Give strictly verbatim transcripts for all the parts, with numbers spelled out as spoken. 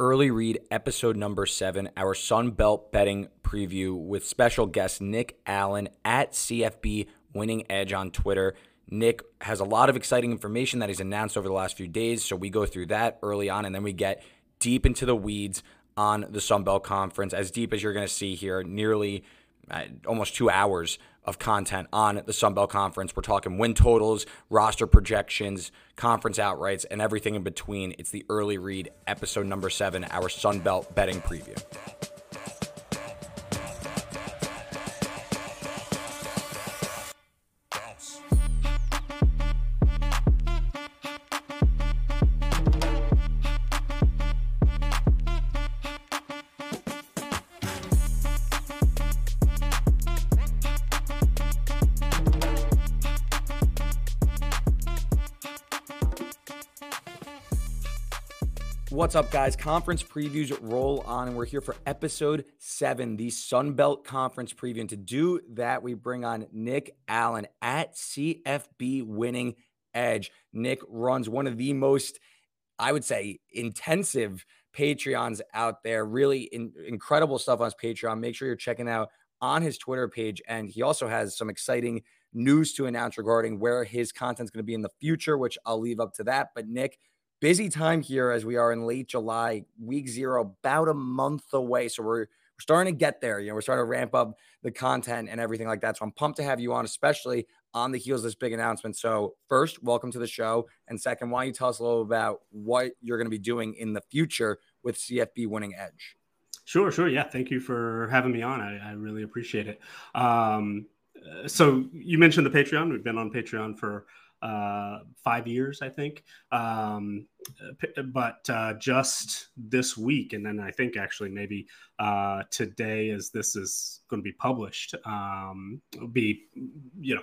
Early Read, episode number seven, our Sun Belt betting preview with special guest Nick Allen at C F B Winning Edge on Twitter. Nick has a lot of exciting information that he's announced over the last few days, so we go through that early on, and then we get deep into the weeds on the Sun Belt Conference, as deep as you're going to see here, nearly uh, almost two hours of content on the Sun Belt Conference. We're talking win totals, roster projections, conference outrights, and everything in between. It's the Early Read, episode number seven, our Sun Belt betting preview. What's up, guys? Conference previews roll on, and we're here for episode seven, the Sun Belt Conference preview. And to do that, we bring on Nick Allen at C F B Winning Edge. Nick runs one of the most, I would say, intensive Patreons out there. Really in- incredible stuff on his Patreon. Make sure you're checking out on his Twitter page. And he also has some exciting news to announce regarding where his content's going to be in the future, which I'll leave up to that. But Nick, busy time here as we are in late July, week zero, about a month away. So we're, we're starting to get there. You know, we're starting to ramp up the content and everything like that. So I'm pumped to have you on, especially on the heels of this big announcement. So first, welcome to the show. And second, why don't you tell us a little about what you're going to be doing in the future with C F B Winning Edge? Sure, sure. Yeah, thank you for having me on. I, I really appreciate it. Um, so you mentioned the Patreon. We've been on Patreon for uh five years I think, um but uh just this week, and then I think actually maybe uh today, as this is going to be published, um it'll be, you know,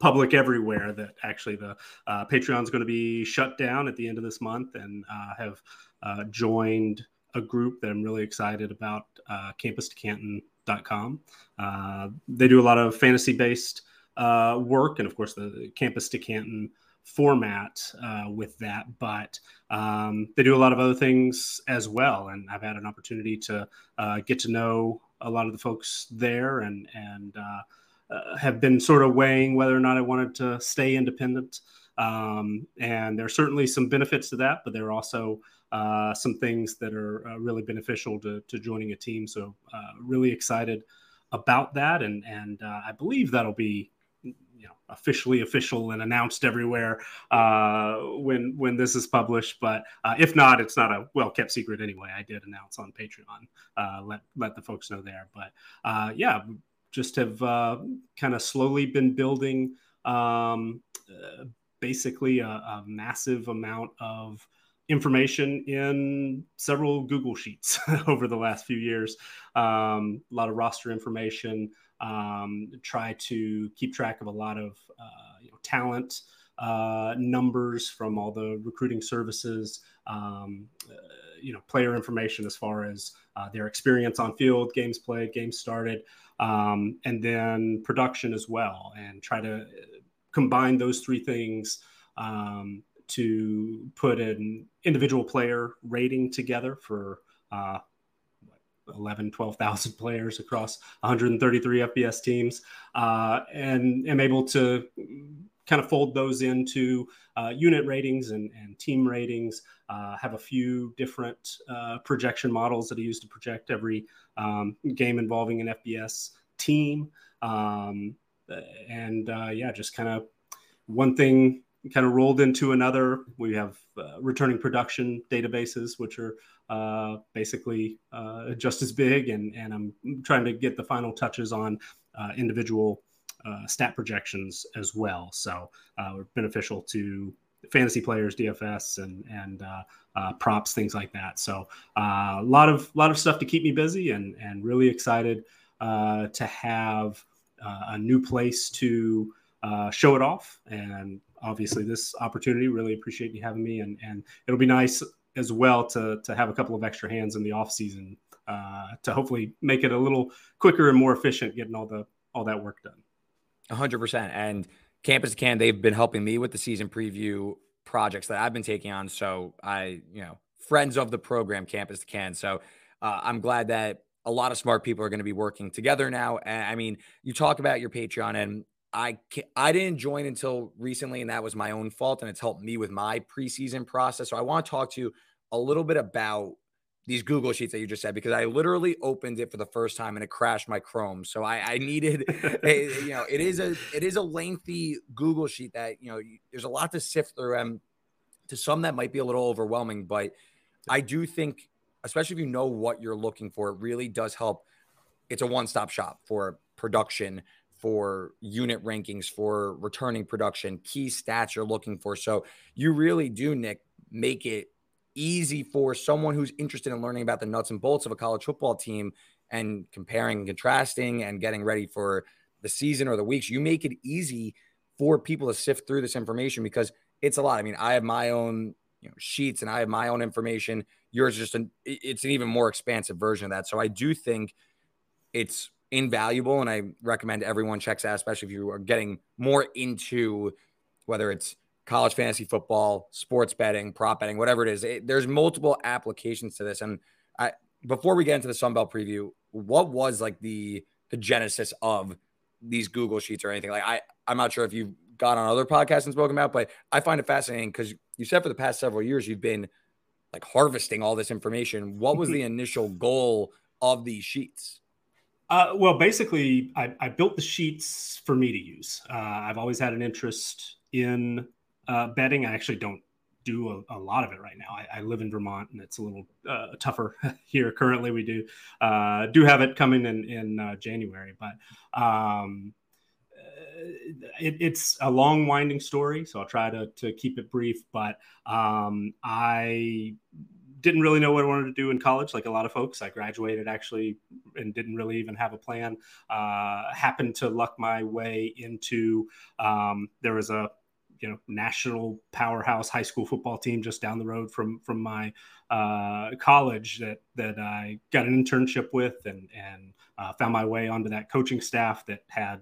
public everywhere, that actually the uh Patreon's going to be shut down at the end of this month, and uh have uh joined a group that I'm really excited about, uh campus to canton dot com. Uh they do a lot of fantasy based Uh, work, and of course the Campus to Canton format uh, with that, but um, they do a lot of other things as well, and I've had an opportunity to uh, get to know a lot of the folks there, and and uh, uh, have been sort of weighing whether or not I wanted to stay independent, um, and there are certainly some benefits to that, but there are also uh, some things that are uh, really beneficial to, to joining a team, so uh, really excited about that, and and uh, I believe that'll be you know, officially official and announced everywhere uh, when when this is published. But uh, if not, it's not a well-kept secret anyway. I did announce on Patreon, uh, let let the folks know there. But uh, yeah, just have uh, kind of slowly been building um, uh, basically a, a massive amount of information in several Google Sheets over the last few years. Um, a lot of roster information. Um, try to keep track of a lot of uh, you know, talent uh, numbers from all the recruiting services, um, uh, you know, player information as far as uh, their experience on field, games played, games started, um, and then production as well, and try to combine those three things um, to put an individual player rating together for uh, eleven, twelve thousand players across one hundred thirty-three F B S teams, uh, and am able to kind of fold those into uh, unit ratings and, and team ratings, uh, have a few different uh, projection models that I use to project every um, game involving an F B S team. Um, and uh, yeah, just kind of one thing kind of rolled into another. We have uh, returning production databases, which are uh, basically uh, just as big. And, and I'm trying to get the final touches on uh, individual uh, stat projections as well. So uh, we're beneficial to fantasy players, D F S, and, and uh, uh, props, things like that. So uh, a lot of, lot of stuff to keep me busy, and, and really excited uh, to have uh, a new place to uh, show it off. And obviously this opportunity, really appreciate you having me, and, and it'll be nice as well to, to have a couple of extra hands in the off season, uh, to hopefully make it a little quicker and more efficient, getting all the, all that work done. A hundred percent. And Campus to Canton, they've been helping me with the season preview projects that I've been taking on. So I, you know, friends of the program, Campus to Canton. So uh, I'm glad that a lot of smart people are going to be working together now. And I mean, you talk about your Patreon, and I I didn't join until recently, and that was my own fault, and it's helped me with my preseason process. So I want to talk to you a little bit about these Google Sheets that you just said, because I literally opened it for the first time and it crashed my Chrome. So I, I needed, a, you know, it is a, it is a lengthy Google Sheet that, you know, there's a lot to sift through, and to some that might be a little overwhelming, but I do think, especially if you know what you're looking for, it really does help. It's a one-stop shop for production, for unit rankings, for returning production, key stats you're looking for. So you really do, Nick, make it easy for someone who's interested in learning about the nuts and bolts of a college football team and comparing and contrasting and getting ready for the season or the weeks. You make it easy for people to sift through this information, because it's a lot. I mean, I have my own, you know, sheets, and I have my own information. Yours is just an, it's an even more expansive version of that. So I do think it's invaluable, and I recommend everyone checks out, especially if you are getting more into whether it's college fantasy football, sports betting, prop betting, whatever it is. It, there's multiple applications to this. And I, before we get into the Sun Belt preview, what was like the, the genesis of these Google Sheets or anything? Like I, I'm not sure if you've got on other podcasts and spoken about, but I find it fascinating because you said for the past several years, you've been like harvesting all this information. What was the initial goal of these sheets? Uh, well, basically I, I built the sheets for me to use. Uh, I've always had an interest in Uh, betting. I actually don't do a, a lot of it right now. I, I live in Vermont, and it's a little uh, tougher here. Currently, we do uh, do have it coming in in uh, January, but um, it, it's a long, winding story. So I'll try to to keep it brief. But um, I didn't really know what I wanted to do in college, like a lot of folks. I graduated actually and didn't really even have a plan. Uh, happened to luck my way into um, there was a you know, national powerhouse high school football team just down the road from, from my uh, college that, that I got an internship with, and, and uh, found my way onto that coaching staff that had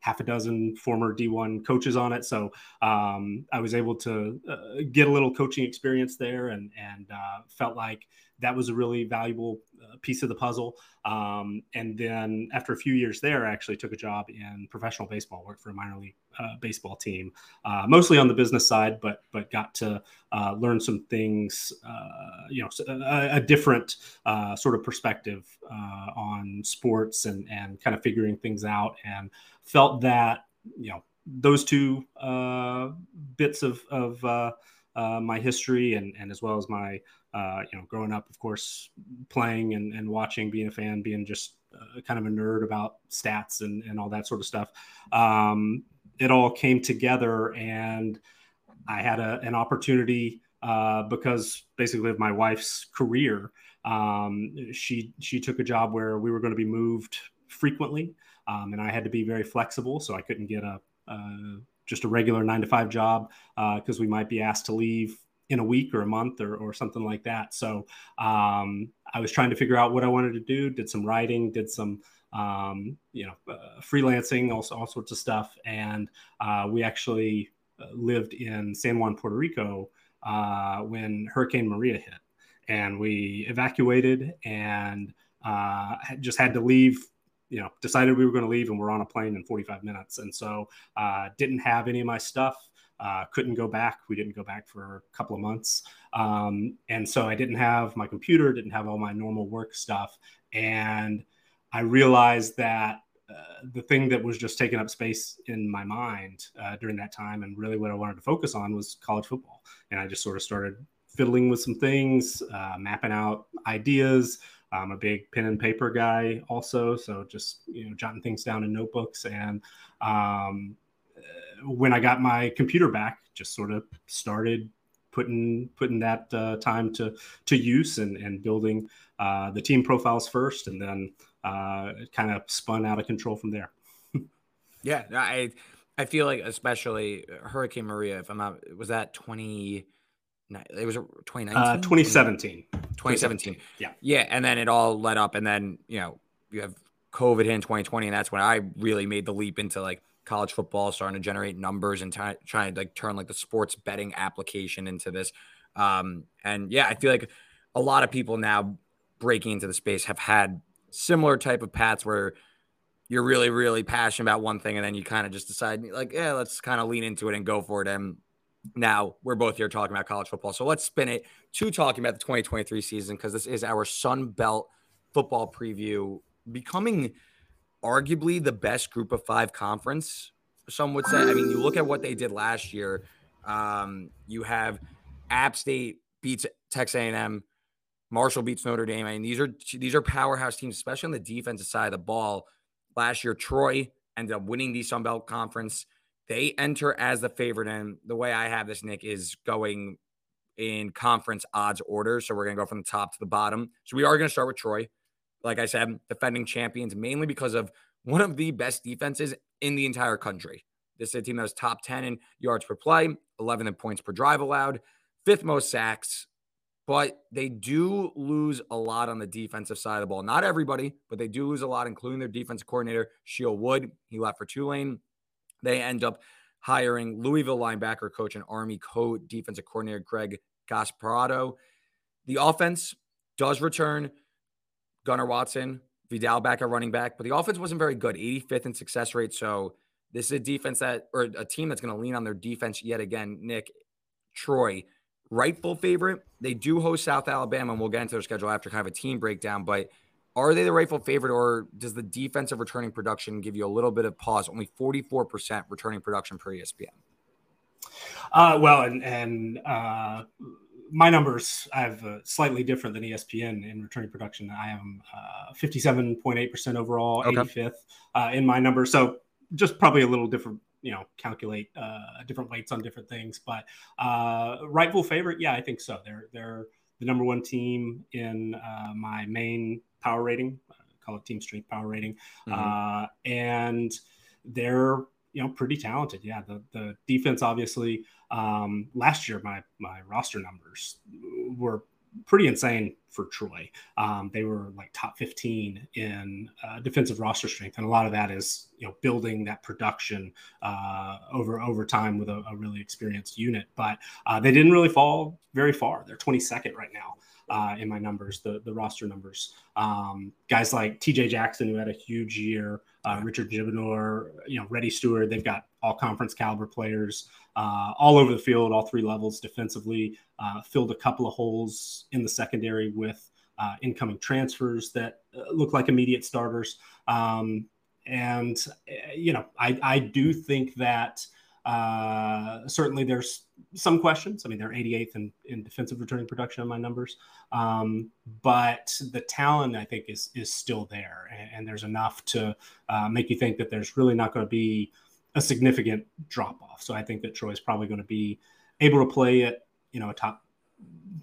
half a dozen former D one coaches on it. So um, I was able to uh, get a little coaching experience there, and, and uh, felt like that was a really valuable uh, piece of the puzzle. Um, and then after a few years there, I actually took a job in professional baseball, worked for a minor league uh, baseball team, uh, mostly on the business side, but but got to uh, learn some things, uh, you know, a, a different uh, sort of perspective uh, on sports, and, and kind of figuring things out, and felt that, you know, those two uh, bits of, of uh, uh, my history, and, and as well as my Uh, you know, growing up, of course, playing and, and watching, being a fan, being just uh, kind of a nerd about stats and, and all that sort of stuff. Um, it all came together, and I had a, an opportunity uh, because basically of my wife's career. Um, she she took a job where we were going to be moved frequently, um, and I had to be very flexible, so I couldn't get a, a just a regular nine to five job because uh, we might be asked to leave in a week or a month or, or something like that. So um, I was trying to figure out what I wanted to do, did some writing, did some, um, you know, uh, freelancing, all, all sorts of stuff. And uh, we actually lived in San Juan, Puerto Rico uh, when Hurricane Maria hit, and we evacuated and uh, just had to leave, you know, decided we were going to leave, and we're on a plane in forty-five minutes. And so uh, didn't have any of my stuff. Uh, couldn't go back. We didn't go back for a couple of months. Um, and so I didn't have my computer, didn't have all my normal work stuff. And I realized that uh, the thing that was just taking up space in my mind uh, during that time, and really what I wanted to focus on, was college football. And I just sort of started fiddling with some things, uh, mapping out ideas. I'm a big pen and paper guy also. So just, you know, jotting things down in notebooks. And um when I got my computer back, just sort of started putting putting that uh, time to to use, and, and building uh, the team profiles first, and then uh, it kind of spun out of control from there. Yeah, I I feel like especially Hurricane Maria, if I'm not, was that twenty? It was twenty nineteen, uh, twenty seventeen, twenty seventeen. Yeah, yeah, and then it all let up, and then you know you have COVID hit in twenty twenty, and that's when I really made the leap into like college football, starting to generate numbers and trying to like turn like the sports betting application into this. Um, and yeah, I feel like a lot of people now breaking into the space have had similar type of paths where you're really, really passionate about one thing. And then you kind of just decide like, yeah, let's kind of lean into it and go for it. And now we're both here talking about college football. So let's spin it to talking about the twenty twenty-three season, because this is our Sun Belt football preview, becoming arguably the best group of five conference. Some would say, I mean, you look at what they did last year. Um, you have App State beats Texas A and M, Marshall beats Notre Dame. I mean, these are, these are powerhouse teams, especially on the defensive side of the ball. Last year, Troy ended up winning the Sun Belt Conference. They enter as the favorite, and the way I have this, Nick, is going in conference odds order. So we're going to go from the top to the bottom. So we are going to start with Troy. Like I said, defending champions, mainly because of one of the best defenses in the entire country. This is a team that was top ten in yards per play, eleven in points per drive allowed, fifth most sacks. But they do lose a lot on the defensive side of the ball. Not everybody, but they do lose a lot, including their defensive coordinator, Sheil Wood. He left for Tulane. They end up hiring Louisville linebacker coach and Army co-defensive coordinator Greg Gasparotto. The offense does return Gunnar Watson, Vidal back at running back, but the offense wasn't very good, eighty-fifth in success rate. So this is a defense that, or a team that's going to lean on their defense yet again. Nick, Troy, rightful favorite. They do host South Alabama, and we'll get into their schedule after kind of a team breakdown, but are they the rightful favorite, or does the defensive returning production give you a little bit of pause? Only forty-four percent returning production per E S P N. Uh, well, and, and uh, my numbers, I have uh, slightly different than E S P N in returning production. I am uh, fifty-seven point eight percent overall, okay. eighty-fifth uh, in my number. So just probably a little different, you know, calculate uh, different weights on different things. But uh, rightful favorite, yeah, I think so. They're, they're the number one team in uh, my main power rating, I call it team strength power rating. Mm-hmm. Uh, and they're, you know, pretty talented. Yeah. The, the defense, obviously, um, last year, my, my roster numbers were pretty insane for Troy. Um, they were like top fifteen in uh, defensive roster strength. And a lot of that is, you know, building that production uh, over, over time with a, a really experienced unit, but uh, they didn't really fall very far. They're twenty-second right now. Uh, in my numbers, the, the roster numbers, um, guys like T J Jackson, who had a huge year, uh, Richard Jibinor, you know, Reddy Stewart, they've got all conference caliber players, uh, all over the field, all three levels defensively, uh, filled a couple of holes in the secondary with, uh, incoming transfers that look like immediate starters. Um, and you know, I, I do think that, Uh, certainly there's some questions. I mean, they're eighty-eighth in, in defensive returning production on my numbers. Um, but the talent, I think, is, is still there. And, and there's enough to uh, make you think that there's really not going to be a significant drop-off. So I think that Troy's probably going to be able to play at, you know, a top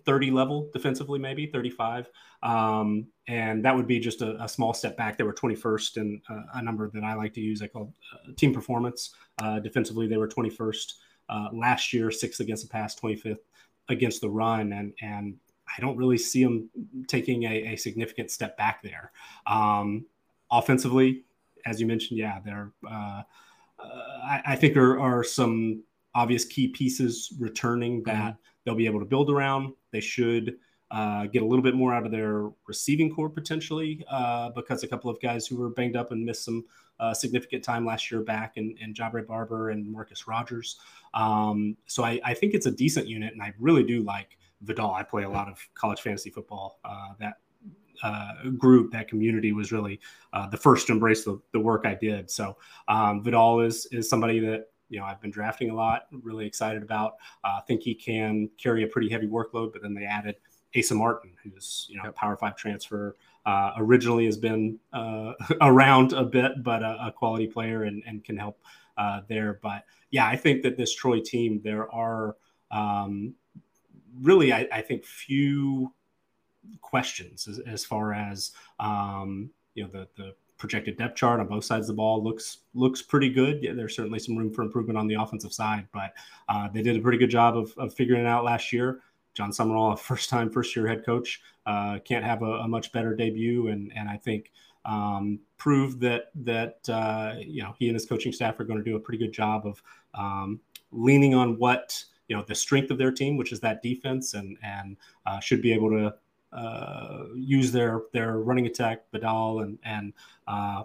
thirty level defensively, maybe thirty-five. Um, and that would be just a, a small step back. They were twenty-first in uh, a number that I like to use. I call uh, team performance. Uh, defensively, they were twenty-first uh, last year, sixth against the pass, twenty-fifth against the run. And, and I don't really see them taking a, a significant step back there. Um, offensively, as you mentioned, yeah, there uh, uh, I, I think there are, are some obvious key pieces returning that mm-hmm. they'll be able to build around. They should uh, get a little bit more out of their receiving core potentially uh, because a couple of guys who were banged up and missed some uh, significant time last year back and, and Jabari Barber and Marcus Rogers. Um, so I, I think it's a decent unit, and I really do like Vidal. I play a lot of college fantasy football. Uh, that uh, group, that community was really uh, the first to embrace the, the work I did. So um, Vidal is is somebody that, you know, I've been drafting a lot, really excited about. I uh, think he can carry a pretty heavy workload, but then they added Asa Martin, who's, you know, a Power five transfer, uh, originally has been uh, around a bit, but a, a quality player and, and can help uh, there. But, yeah, I think that this Troy team, there are um, really, I, I think, few questions as, as far as, um, you know, the the projected depth chart on both sides of the ball looks looks pretty good. Yeah, there's certainly some room for improvement on the offensive side, but uh, they did a pretty good job of, of figuring it out last year. John Summerall, a first-time, first-year head coach, uh, can't have a, a much better debut, and and I think um, proved that that uh, you know, he and his coaching staff are going to do a pretty good job of um, leaning on what, you know, the strength of their team, which is that defense, and and uh, should be able to uh, use their their running attack, Vidal, and and uh,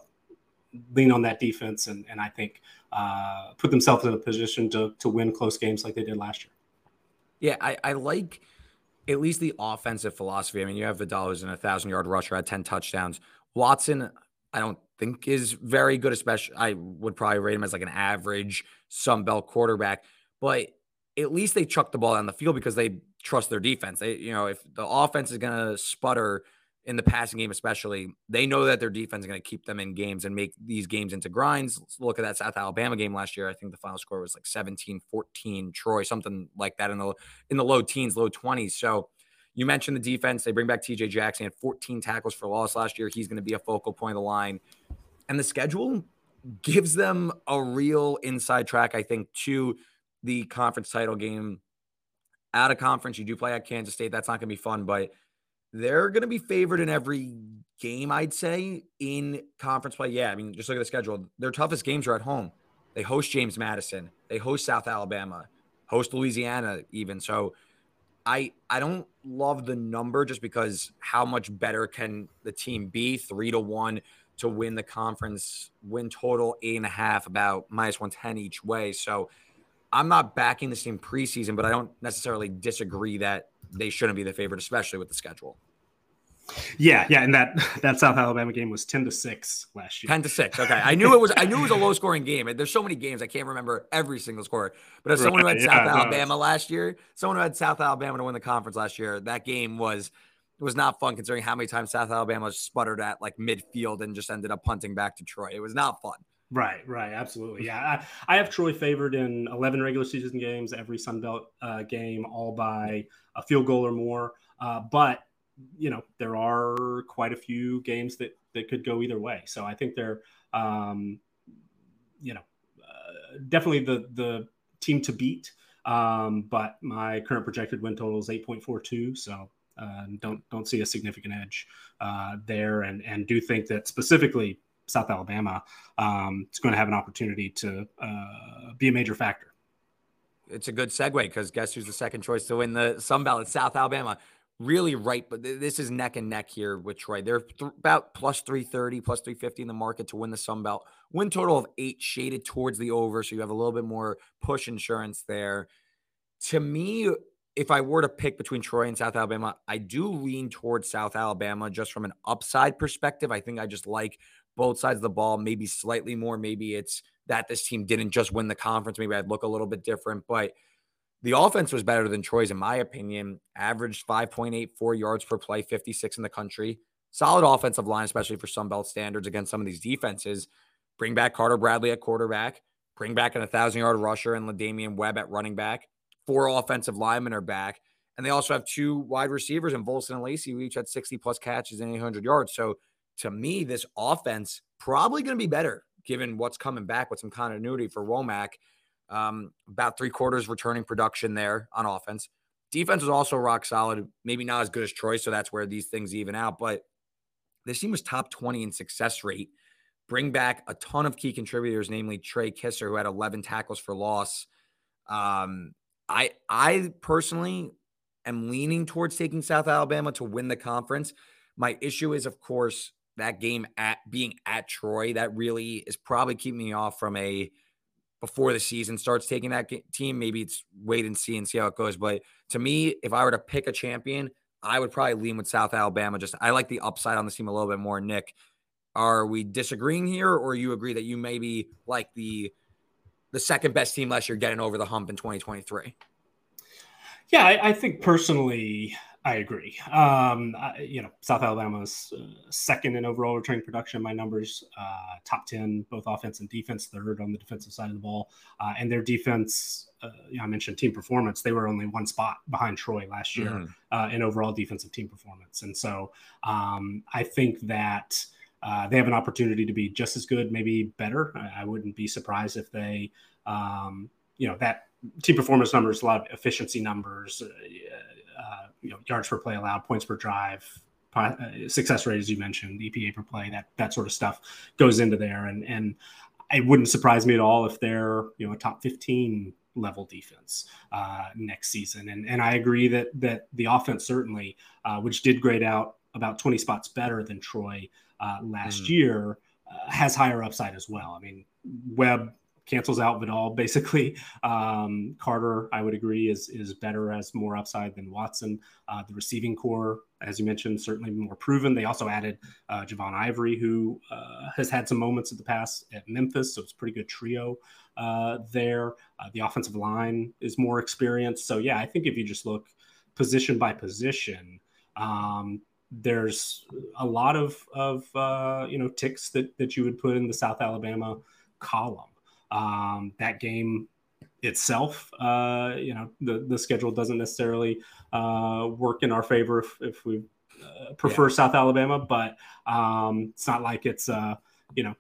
lean on that defense, and and I think uh, put themselves in a position to to win close games like they did last year. Yeah, I, I like at least the offensive philosophy. I mean, you have Vidal, who's an one thousand-yard rusher, had ten touchdowns. Watson, I don't think is very good, especially I would probably rate him as like an average Sun Belt quarterback, but at least they chuck the ball down the field because they trust their defense. They, you know, if the offense is going to sputter in the passing game, especially, they know that their defense is going to keep them in games and make these games into grinds. Let's look at that South Alabama game last year. I think the final score was like seventeen fourteen Troy, something like that, in the in the low teens, low twenties. So you mentioned the defense. They bring back T J Jackson. He had fourteen tackles for loss last year. He's going to be a focal point of the line. And the schedule gives them a real inside track, I think, to the conference title game. Out of conference, you do play at Kansas State. That's not going to be fun, but they're going to be favored in every game, I'd say, in conference play. Yeah, I mean, just look at the schedule. Their toughest games are at home. They host James Madison. They host South Alabama, host Louisiana even. So I I don't love the number just because how much better can the team be? Three to one to win the conference, win total eight and a half, about minus one ten each way. So I'm not backing this team preseason, but I don't necessarily disagree that they shouldn't be the favorite, especially with the schedule. Yeah, yeah, and that that South Alabama game was ten to six last year. Ten to six. Okay, I knew it was. I knew it was a low scoring game. There's so many games I can't remember every single score. But as someone right, who had yeah, South no. Alabama last year, someone who had South Alabama to win the conference last year, that game was it was not fun. Considering how many times South Alabama sputtered at like midfield and just ended up punting back to Troy, it was not fun. Right, right, absolutely. Yeah, I, I have Troy favored in eleven regular season games, every Sun Belt uh, game, all by a field goal or more. Uh, but you know, there are quite a few games that that could go either way. So I think they're, um, you know, uh, definitely the the team to beat. Um, but my current projected win total is eight point four two. So uh, don't don't see a significant edge uh, there, and and do think that specifically South Alabama um, is going to have an opportunity to uh, be a major factor. It's a good segue because guess who's the second choice to win the Sun Belt? It's South Alabama. Really right, but th- this is neck and neck here with Troy. They're th- about plus three thirty, plus three fifty in the market to win the Sun Belt. Win total of eight, shaded towards the over, so you have a little bit more push insurance there. To me, if I were to pick between Troy and South Alabama, I do lean towards South Alabama just from an upside perspective. I think I just like both sides of the ball, maybe slightly more. Maybe it's that this team didn't just win the conference. Maybe I'd look a little bit different, but the offense was better than Troy's, in my opinion. Averaged five point eight four yards per play, fifty-six in the country. Solid offensive line, especially for Sun Belt standards against some of these defenses. Bring back Carter Bradley at quarterback. Bring back an one thousand-yard rusher and LaDamian Webb at running back. Four offensive linemen are back. And they also have two wide receivers in Volson and Lacey, who each had sixty-plus catches and eight hundred yards. So, to me, this offense probably going to be better given what's coming back with some continuity for Womack. Um, about three quarters returning production there on offense. Defense was also rock solid, maybe not as good as Troy, so that's where these things even out. But this team was top twenty in success rate. Bring back a ton of key contributors, namely Trey Kisser, who had eleven tackles for loss. Um, I, I personally am leaning towards taking South Alabama to win the conference. My issue is, of course, that game at being at Troy, that really is probably keeping me off from a before the season starts taking that game, team. Maybe it's wait and see and see how it goes. But to me, if I were to pick a champion, I would probably lean with South Alabama. Just I like the upside on this team a little bit more. Nick, are we disagreeing here, or you agree that you maybe like the the second best team last year getting over the hump in twenty twenty-three? Yeah, I, I think personally, I agree. Um, I, you know, South Alabama's uh, second in overall returning production. My numbers, uh, top ten, both offense and defense, third on the defensive side of the ball. Uh, and their defense, uh, you know, I mentioned team performance. They were only one spot behind Troy last year mm. uh, in overall defensive team performance. And so um, I think that uh, they have an opportunity to be just as good, maybe better. I, I wouldn't be surprised if they, um, you know, that team performance numbers, a lot of efficiency numbers, uh, Uh, you know, yards per play allowed, points per drive, uh, success rate, as you mentioned, E P A per play, that that sort of stuff goes into there. And and it wouldn't surprise me at all if they're, you know, a top fifteen level defense uh, next season. And and I agree that that the offense certainly, uh, which did grade out about twenty spots better than Troy uh, last mm. year, uh, has higher upside as well. I mean, Webb cancels out Vidal basically. Um, Carter, I would agree, is is better, has more upside than Watson. Uh, the receiving core, as you mentioned, certainly more proven. They also added uh, Javon Ivory, who uh, has had some moments in the past at Memphis, so it's a pretty good trio uh, there. Uh, the offensive line is more experienced. So, yeah, I think if you just look position by position, um, there's a lot of, of uh, you know, ticks that, that you would put in the South Alabama column. Um, that game itself, uh, you know, the, the schedule doesn't necessarily uh, work in our favor if, if we uh, prefer yeah. South Alabama, but um, it's not like it's, uh, you know,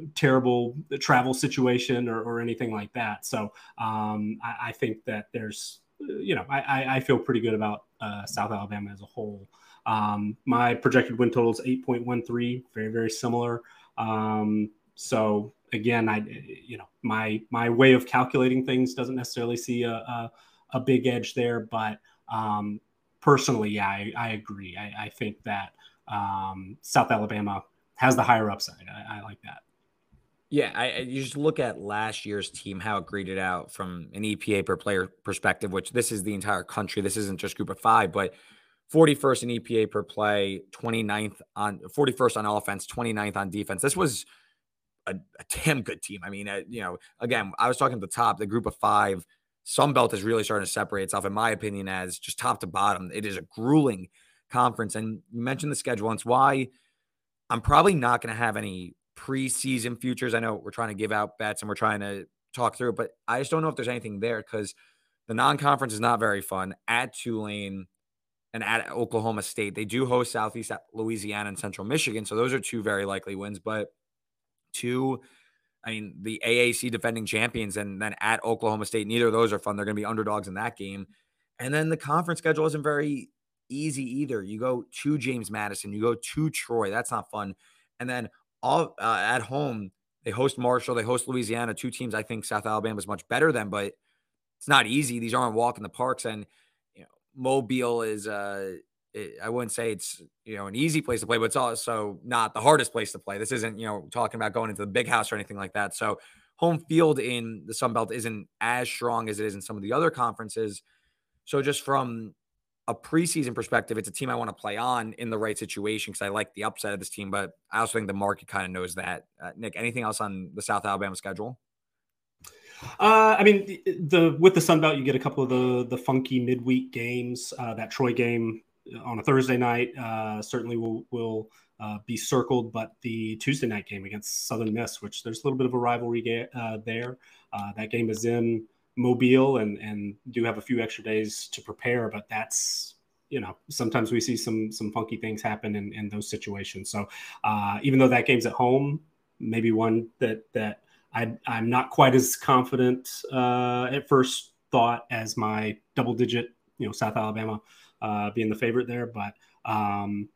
a terrible travel situation or, or anything like that. So um, I, I think that there's, you know, I, I feel pretty good about uh, South Alabama as a whole. Um, my projected win total is eight point one three, very, very similar. Um, so Again, I, you know, my my way of calculating things doesn't necessarily see a a, a big edge there, but um, personally, yeah, I, I agree. I, I think that um, South Alabama has the higher upside. I, I like that. Yeah, I, you just look at last year's team, how it graded out from an E P A per player perspective, which this is the entire country. This isn't just group of five, but forty-first in E P A per play, twenty-ninth on forty-first on offense, twenty-ninth on defense. This was A, a damn good team. I mean, uh, you know, again, I was talking at the top, the group of five, Sun Belt is really starting to separate itself, in my opinion, as just top to bottom. It is a grueling conference. And you mentioned the schedule. And it's why I'm probably not going to have any preseason futures. I know we're trying to give out bets and we're trying to talk through it, but I just don't know if there's anything there because the non-conference is not very fun at Tulane and at Oklahoma State. They do host Southeast Louisiana and Central Michigan. So those are two very likely wins, but two, I mean, the A A C defending champions and then at Oklahoma State, neither of those are fun. They're going to be underdogs in that game. And then the conference schedule isn't very easy either. You go to James Madison, you go to Troy. That's not fun. And then all uh, at home, they host Marshall, they host Louisiana, two teams I think South Alabama is much better than, but it's not easy. These aren't walk in the parks. And, you know, Mobile is, uh, I wouldn't say it's, you know, an easy place to play, but it's also not the hardest place to play. This isn't, you know, talking about going into the big house or anything like that. So home field in the Sun Belt isn't as strong as it is in some of the other conferences. So just from a preseason perspective, it's a team I want to play on in the right situation because I like the upside of this team, but I also think the market kind of knows that. Uh, Nick, anything else on the South Alabama schedule? Uh, I mean, the, the with the Sun Belt, you get a couple of the, the funky midweek games, uh, that Troy game on a Thursday night, uh, certainly will, will uh, be circled, but the Tuesday night game against Southern Miss, which there's a little bit of a rivalry ga- uh, there. Uh, that game is in Mobile and, and do have a few extra days to prepare, but that's, you know, sometimes we see some, some funky things happen in, in those situations. So uh, even though that game's at home, maybe one that, that I, I'm not quite as confident uh, at first thought as my double digit, you know, South Alabama Uh, being the favorite there, but um,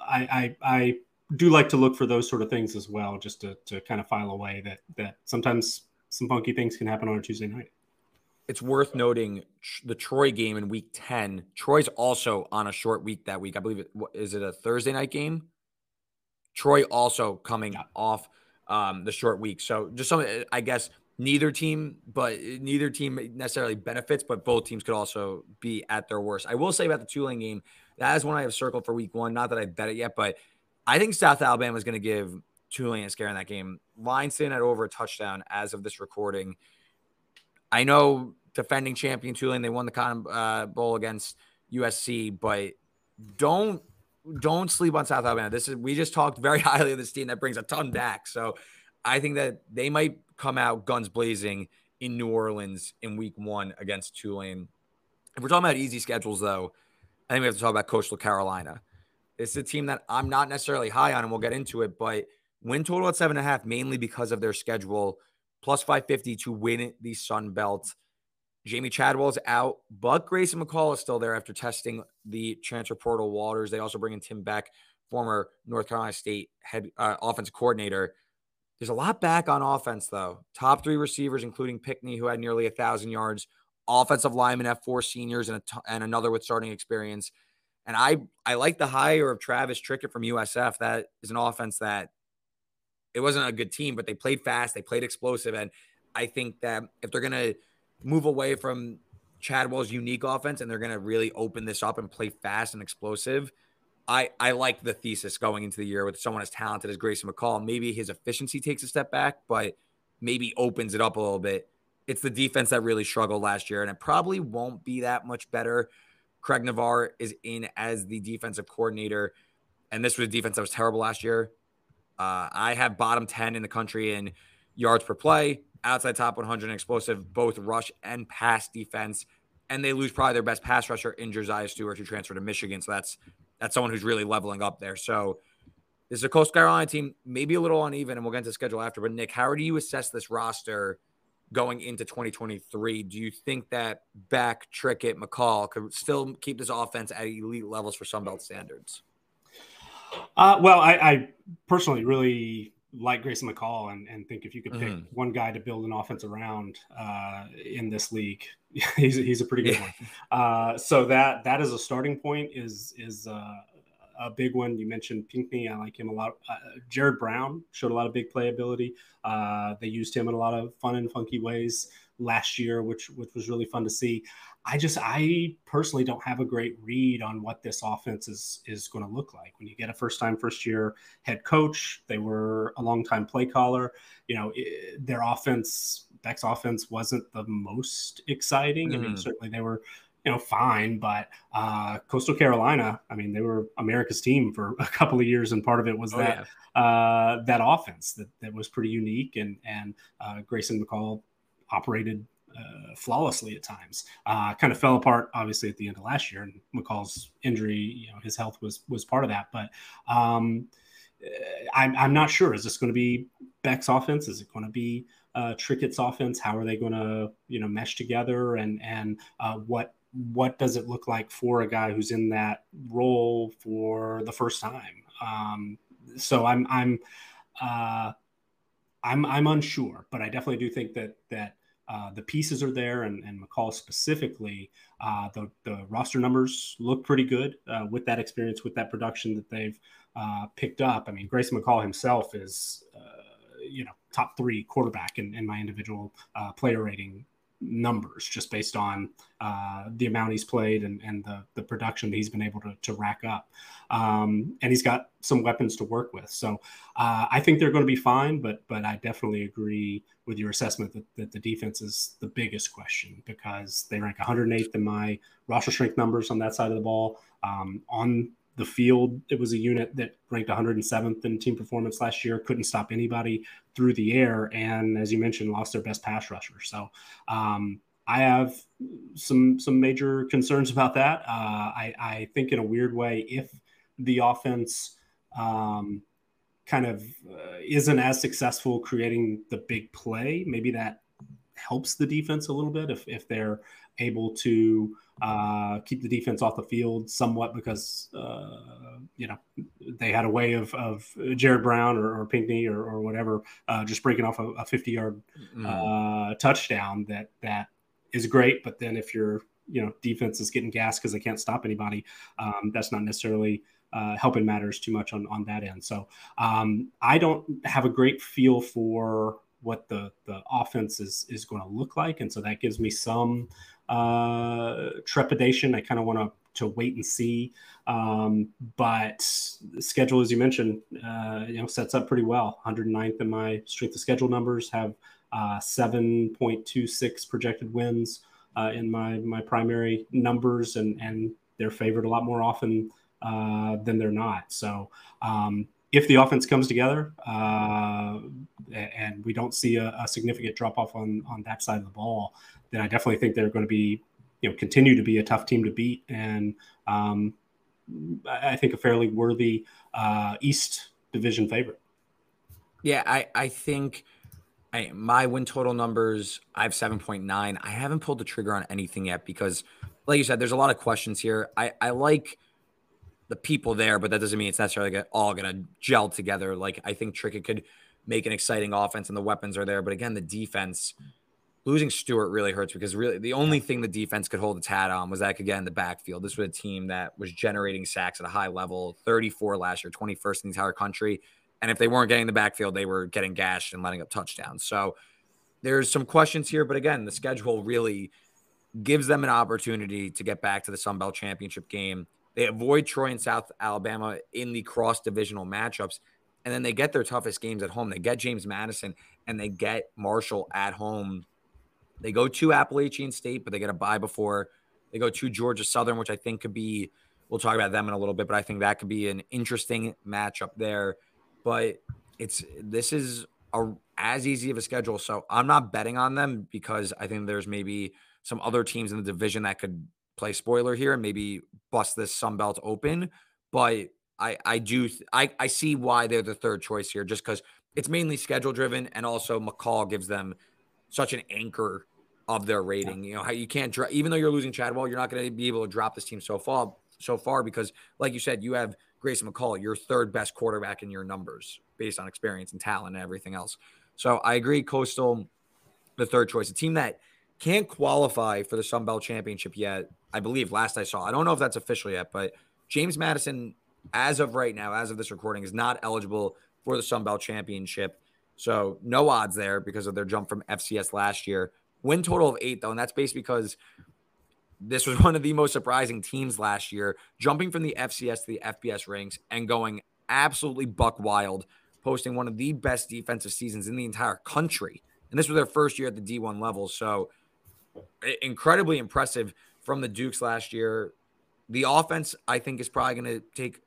I, I, I do like to look for those sort of things as well, just to, to kind of file away that that sometimes some funky things can happen on a Tuesday night. It's worth noting the Troy game in week ten. Troy's also on a short week that week. I believe it is it a Thursday night game. Troy also coming yeah. off um, the short week, so just some, I guess. Neither team, but neither team necessarily benefits, but both teams could also be at their worst. I will say about the Tulane game, that is one I have circled for week one. Not that I bet it yet, but I think South Alabama is going to give Tulane a scare in that game. Line sitting at over a touchdown as of this recording. I know defending champion Tulane, they won the Cotton uh, Bowl against U S C, but don't don't sleep on South Alabama. This is we just talked very highly of this team that brings a ton back, so I think that they might come out guns blazing in New Orleans in week one against Tulane. If we're talking about easy schedules, though, I think we have to talk about Coastal Carolina. It's a team that I'm not necessarily high on, and we'll get into it, but win total at seven and a half, mainly because of their schedule, plus five fifty to win the Sun Belt. Jamie Chadwell's out, but Grayson McCall is still there after testing the transfer portal waters. They also bring in Tim Beck, former North Carolina State head uh, offensive coordinator. There's a lot back on offense, though. Top three receivers, including Pinkney, who had nearly one thousand yards. Offensive linemen have four seniors and, a t- and another with starting experience. And I, I like the hire of Travis Trickett from U S F. That is an offense that it wasn't a good team, but they played fast. They played explosive. And I think that if they're going to move away from Chadwell's unique offense and they're going to really open this up and play fast and explosive, I, I like the thesis going into the year with someone as talented as Grayson McCall. Maybe his efficiency takes a step back, but maybe opens it up a little bit. It's the defense that really struggled last year, and it probably won't be that much better. Craig Navarre is in as the defensive coordinator, and this was a defense that was terrible last year. Uh, I have bottom ten in the country in yards per play, outside top one hundred, and explosive, both rush and pass defense, and they lose probably their best pass rusher in Josiah Stewart, who transferred to Michigan, so that's that's someone who's really leveling up there. So this is a Coastal Carolina team, maybe a little uneven, and we'll get into the schedule after, but Nick, how do you assess this roster going into twenty twenty-three? Do you think that back Trickett McCall could still keep this offense at elite levels for Sun Belt standards? Uh, well, I, I personally really like Grayson McCall and, and think if you could pick mm-hmm. one guy to build an offense around uh, in this league, he's, he's a pretty good yeah. one. Uh, so that, that is a starting point is, is uh, a big one. You mentioned Pinkney. I like him a lot. Uh, Jared Brown showed a lot of big playability. Uh, they used him in a lot of fun and funky ways last year, which, which was really fun to see. I just, I personally don't have a great read on what this offense is, is going to look like. When you get a first time, first year head coach, they were a long time play caller, you know, it, their offense, Beck's offense wasn't the most exciting. Mm-hmm. I mean, certainly they were, you know, fine, but uh, Coastal Carolina, I mean, they were America's team for a couple of years, and part of it was oh, that yeah. uh, that offense that, that was pretty unique, and and uh, Grayson McCall operated uh, flawlessly at times. Uh, kind of fell apart, obviously, at the end of last year, and McCall's injury, you know, his health was was part of that. But um, I'm I'm not sure. Is this going to be Beck's offense? Is it going to be uh, Trickett's offense? How are they going to, you know, mesh together, and and uh, what what does it look like for a guy who's in that role for the first time? Um, so I'm, I'm, uh, I'm, I'm unsure, but I definitely do think that, that, uh, the pieces are there, and, and McCall specifically, uh, the, the roster numbers look pretty good, uh, with that experience, with that production that they've, uh, picked up. I mean, Grayson McCall himself is, uh, you know, top three quarterback in, in my individual, uh, player rating numbers, just based on uh, the amount he's played and, and the, the production that he's been able to, to rack up. Um, and he's got some weapons to work with. So uh, I think they're going to be fine, but but I definitely agree with your assessment that, that the defense is the biggest question, because they rank one hundred eighth in my roster strength numbers on that side of the ball. Um, on the field, it was a unit that ranked one hundred seventh in team performance last year, couldn't stop anybody through the air, and as you mentioned, lost their best pass rusher. So um, I have some some major concerns about that. Uh, I, I think in a weird way, if the offense um, kind of uh, isn't as successful creating the big play, maybe that helps the defense a little bit if, if they're able to uh, keep the defense off the field somewhat, because, uh, you know, they had a way of, of Jared Brown or, or Pinkney or, or whatever, uh, just breaking off a fifty yard mm-hmm. uh, touchdown that, that is great. But then if your, you know, defense is getting gassed because they can't stop anybody, um, that's not necessarily uh, helping matters too much on, on that end. So um, I don't have a great feel for what the, the offense is, is going to look like. And so that gives me some uh, trepidation. I kind of want to, to wait and see. Um, but the schedule, as you mentioned, uh, you know, sets up pretty well. one hundred ninth in my strength of schedule numbers, have uh, seven point two six projected wins uh, in my, my primary numbers, and, and they're favored a lot more often uh, than they're not. So, um, if the offense comes together uh, and we don't see a, a significant drop off on, on that side of the ball, then I definitely think they're going to be, you know, continue to be a tough team to beat. And um, I think a fairly worthy uh, East Division favorite. Yeah, I, I think I, my win total numbers, I have seven point nine. I haven't pulled the trigger on anything yet because, like you said, there's a lot of questions here. I, I like the people there, but that doesn't mean it's necessarily all going to gel together. Like, I think Trickett could make an exciting offense, and the weapons are there. But again, the defense, losing Stewart really hurts, because really the only thing the defense could hold its hat on was that could get in the backfield. This was a team that was generating sacks at a high level, thirty-four last year, twenty-first in the entire country. And if they weren't getting the backfield, they were getting gashed and letting up touchdowns. So there's some questions here, but again, the schedule really gives them an opportunity to get back to the Sun Belt Championship game. They avoid Troy and South Alabama in the cross-divisional matchups, and then they get their toughest games at home. They get James Madison, and they get Marshall at home. They go to Appalachian State, but they get a bye before. They go to Georgia Southern, which I think could be – we'll talk about them in a little bit, but I think that could be an interesting matchup there. But it's this is a, as easy of a schedule, so I'm not betting on them, because I think there's maybe some other teams in the division that could play spoiler here and maybe bust this Sun Belt open. But I I do I I see why they're the third choice here, just because it's mainly schedule driven, and also McCall gives them such an anchor of their rating. You know how you can't dr- even though you're losing Chadwell, you're not going to be able to drop this team so far so far because, like you said, you have Grayson McCall, your third best quarterback in your numbers based on experience and talent and everything else. So I agree, Coastal, the third choice. A team that can't qualify for the Sun Belt Championship yet, I believe, last I saw. I don't know if that's official yet, but James Madison, as of right now, as of this recording, is not eligible for the Sun Belt Championship. So no odds there because of their jump from F C S last year. Win total of eight, though, and that's based because – this was one of the most surprising teams last year, jumping from the F C S to the F B S ranks and going absolutely buck wild, posting one of the best defensive seasons in the entire country. And this was their first year at the D one level. So incredibly impressive from the Dukes last year. The offense, I think, is probably going to take,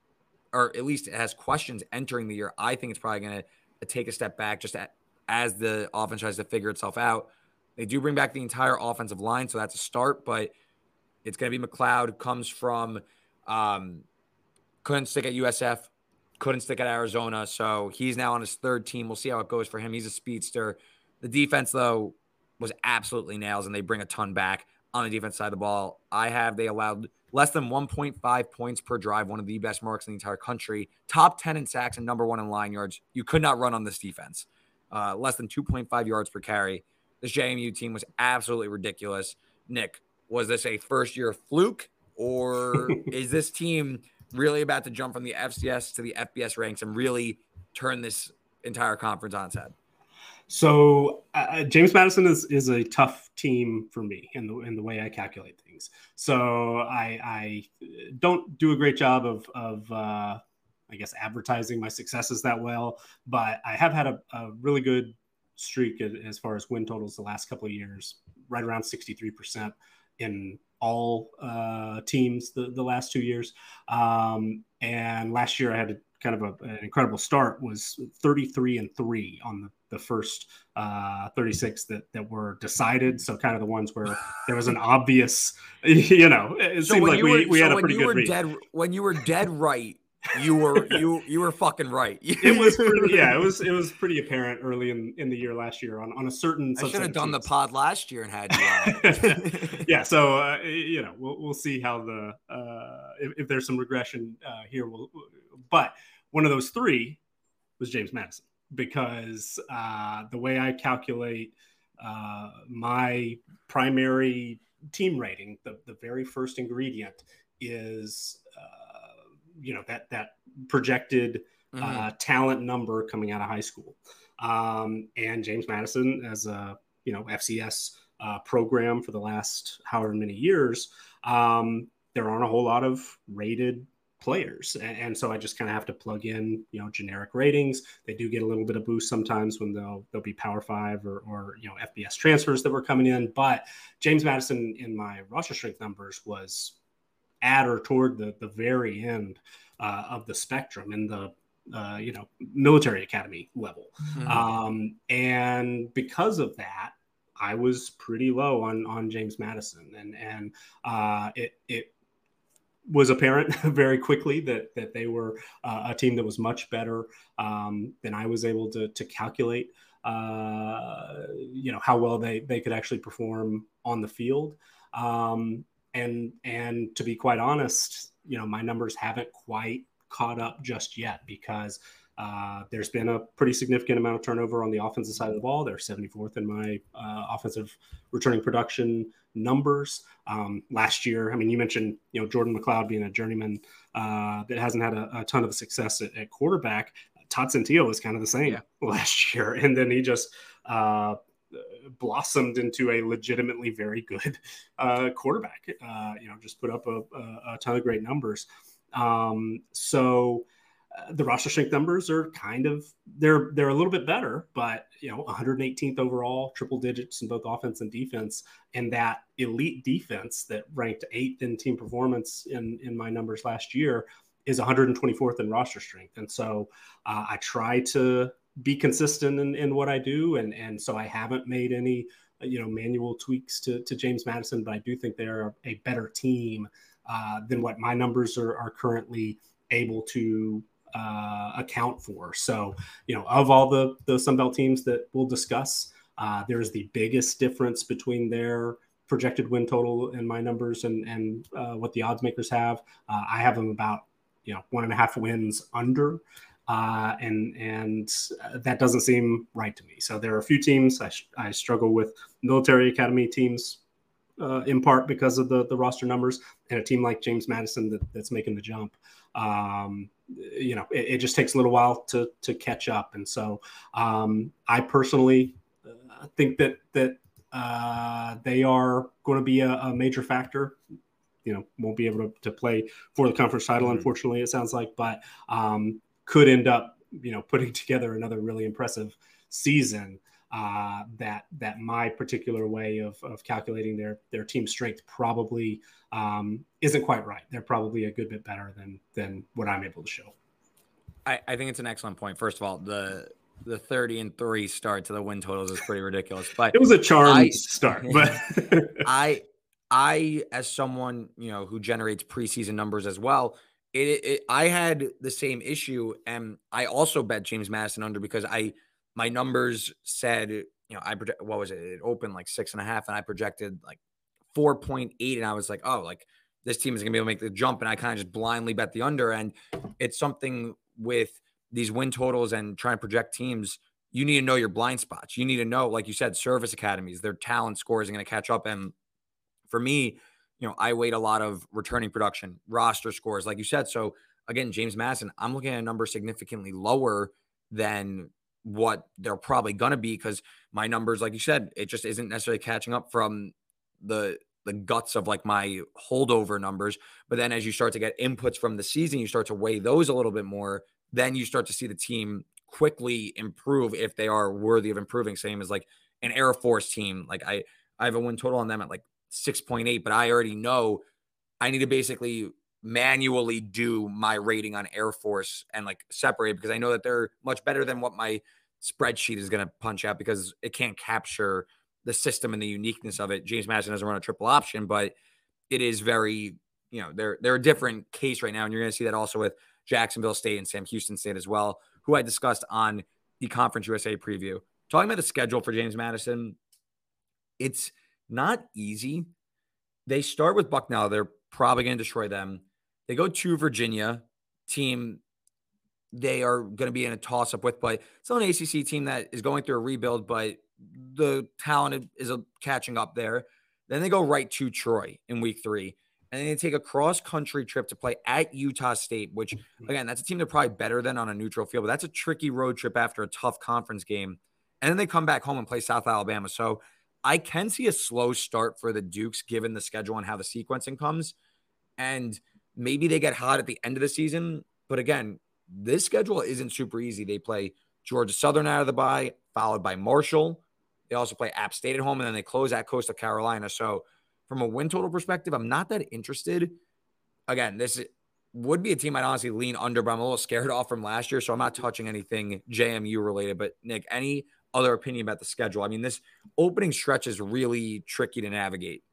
or at least it has questions entering the year. I think it's probably going to take a step back just as the offense tries to figure itself out. They do bring back the entire offensive line, so that's a start, but it's going to be McLeod, comes from um, – couldn't stick at U S F, couldn't stick at Arizona, so he's now on his third team. We'll see how it goes for him. He's a speedster. The defense, though, was absolutely nails, and they bring a ton back on the defense side of the ball. I have – they allowed less than one point five points per drive, one of the best marks in the entire country, top ten in sacks and number one in line yards. You could not run on this defense. Uh, less than two point five yards per carry. This J M U team was absolutely ridiculous. Nick, was this a first-year fluke, or is this team really about to jump from the F C S to the F B S ranks and really turn this entire conference on its head? So uh, James Madison is is a tough team for me in the in the way I calculate things. So I, I don't do a great job of of uh, I guess advertising my successes that well, but I have had a, a really good streak as far as win totals the last couple of years, right around sixty-three percent. In all uh, teams the, the last two years. Um, and last year I had a, kind of a, an incredible start, was thirty-three and three on the, the first uh, thirty-six that, that were decided. So kind of the ones where there was an obvious, you know, it so seemed like we, were, we so had a pretty good read. Dead, when you were dead right, you were you you were fucking right. It was pretty, yeah, it was it was pretty apparent early in, in the year last year on, on a certain. I should have done teams. The pod last year and had you. Yeah, so uh, you know we'll we'll see how the uh, if, if there's some regression uh, here. We'll, but one of those three was James Madison, because uh, the way I calculate uh, my primary team rating, the the very first ingredient is. Uh, you know, that, that projected mm-hmm. uh, talent number coming out of high school. Um, and James Madison as a, you know, F C S uh, program for the last however many years, um, there aren't a whole lot of rated players. And, and so I just kind of have to plug in, you know, generic ratings. They do get a little bit of boost sometimes when they'll, they'll be Power Five or, or, you know, F B S transfers that were coming in. But James Madison in my roster strength numbers was at or toward the, the very end uh, of the spectrum in the, uh, you know, military academy level. Mm-hmm. Um, and because of that, I was pretty low on, on James Madison. And, and uh, it, it was apparent very quickly that, that they were uh, a team that was much better um, than I was able to, to calculate, uh, you know, how well they, they could actually perform on the field. Um, And and to be quite honest, you know, my numbers haven't quite caught up just yet, because Uh, there's been a pretty significant amount of turnover on the offensive side of the ball. They're seventy-fourth in my uh, offensive returning production numbers. Um, last year, I mean, you mentioned, you know, Jordan McLeod being a journeyman uh, that hasn't had a, a ton of success at, at quarterback. Todd Centillo was kind of the same yeah. last year. And then he just uh, blossomed into a legitimately very good uh, quarterback, uh, you know, just put up a, a, a ton of great numbers. Um, so uh, the roster strength numbers are kind of, they're, they're a little bit better, but, you know, one hundred eighteenth overall, triple digits in both offense and defense. And that elite defense that ranked eighth in team performance in, in my numbers last year is one hundred twenty-fourth in roster strength. And so uh, I try to be consistent in, in what I do. And, and so I haven't made any, you know, manual tweaks to, to James Madison, but I do think they're a better team uh, than what my numbers are, are currently able to uh, account for. So, you know, of all the, the Sun Belt teams that we'll discuss, uh, there's the biggest difference between their projected win total and my numbers and, and uh, what the odds makers have. Uh, I have them about, you know, one and a half wins under, uh, and and that doesn't seem right to me. So there are a few teams I, sh- I struggle with military academy teams uh, in part because of the the roster numbers, and a team like James Madison that, that's making the jump. Um, you know, it, it just takes a little while to to catch up, and so um, I personally uh, think that that uh, they are going to be a, a major factor. You know, won't be able to, to play for the conference title, unfortunately, it sounds like, but um, could end up, you know, putting together another really impressive season uh, that that my particular way of, of calculating their their team strength probably um, isn't quite right. They're probably a good bit better than than what I'm able to show. I, I think it's an excellent point. First of all, the the thirty and three start to the win totals is pretty ridiculous. But it was a charmed start. But I. I, as someone, you know, who generates preseason numbers as well, it, it I had the same issue. And I also bet James Madison under because I, my numbers said, you know, I, what was it? It opened like six and a half and I projected like four point eight. And I was like, oh, like this team is going to be able to make the jump. And I kind of just blindly bet the under. And it's something with these win totals and trying to project teams. You need to know your blind spots. You need to know, like you said, service academies, their talent score isn't going to catch up. And for me, you know, I weighed a lot of returning production, roster scores, like you said. So again, James Madison, I'm looking at a number significantly lower than what they're probably going to be because my numbers, like you said, it just isn't necessarily catching up from the the guts of like my holdover numbers. But then as you start to get inputs from the season, you start to weigh those a little bit more. Then you start to see the team quickly improve if they are worthy of improving. Same as like an Air Force team. Like I, I have a win total on them at like six point eight, but I already know I need to basically manually do my rating on Air Force and like separate because I know that they're much better than what my spreadsheet is going to punch out because it can't capture the system and the uniqueness of it. James Madison doesn't run a triple option, but it is very, you know, they're, they're a different case right now. And you're going to see that also with Jacksonville State and Sam Houston State as well, who I discussed on the Conference U S A preview. Talking about the schedule for James Madison, it's not easy. They start with Bucknell. They're probably going to destroy them. They go to Virginia, team they are going to be in a toss-up with, but still an A C C team that is going through a rebuild, but the talent is catching up there. Then they go right to Troy in week three, and then they take a cross-country trip to play at Utah State, which, again, that's a team they're probably better than on a neutral field, but that's a tricky road trip after a tough conference game. And then they come back home and play South Alabama. So I can see a slow start for the Dukes given the schedule and how the sequencing comes. And maybe they get hot at the end of the season. But again, this schedule isn't super easy. They play Georgia Southern out of the bye, followed by Marshall. They also play App State at home, and then they close at Coastal Carolina. So from a win total perspective, I'm not that interested. Again, this would be a team I'd honestly lean under, but I'm a little scared off from last year, so I'm not touching anything J M U related. But, Nick, any – other opinion about the schedule? I mean, this opening stretch is really tricky to navigate.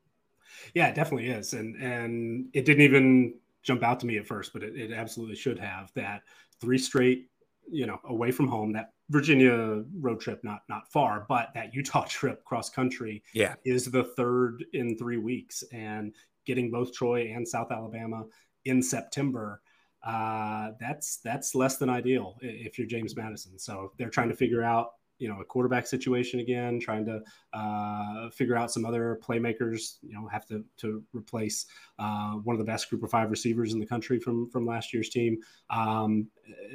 Yeah, it definitely is. And and it didn't even jump out to me at first, but it, it absolutely should have. That three straight, you know, away from home, that Virginia road trip, not not far, but that Utah trip cross country yeah. is the third in three weeks. And getting both Troy and South Alabama in September uh, that's that's less than ideal if you're James Madison. So they're trying to figure out, you know, a quarterback situation again, trying to uh, figure out some other playmakers, you know, have to, to replace uh, one of the best group of five receivers in the country from, from last year's team. Um,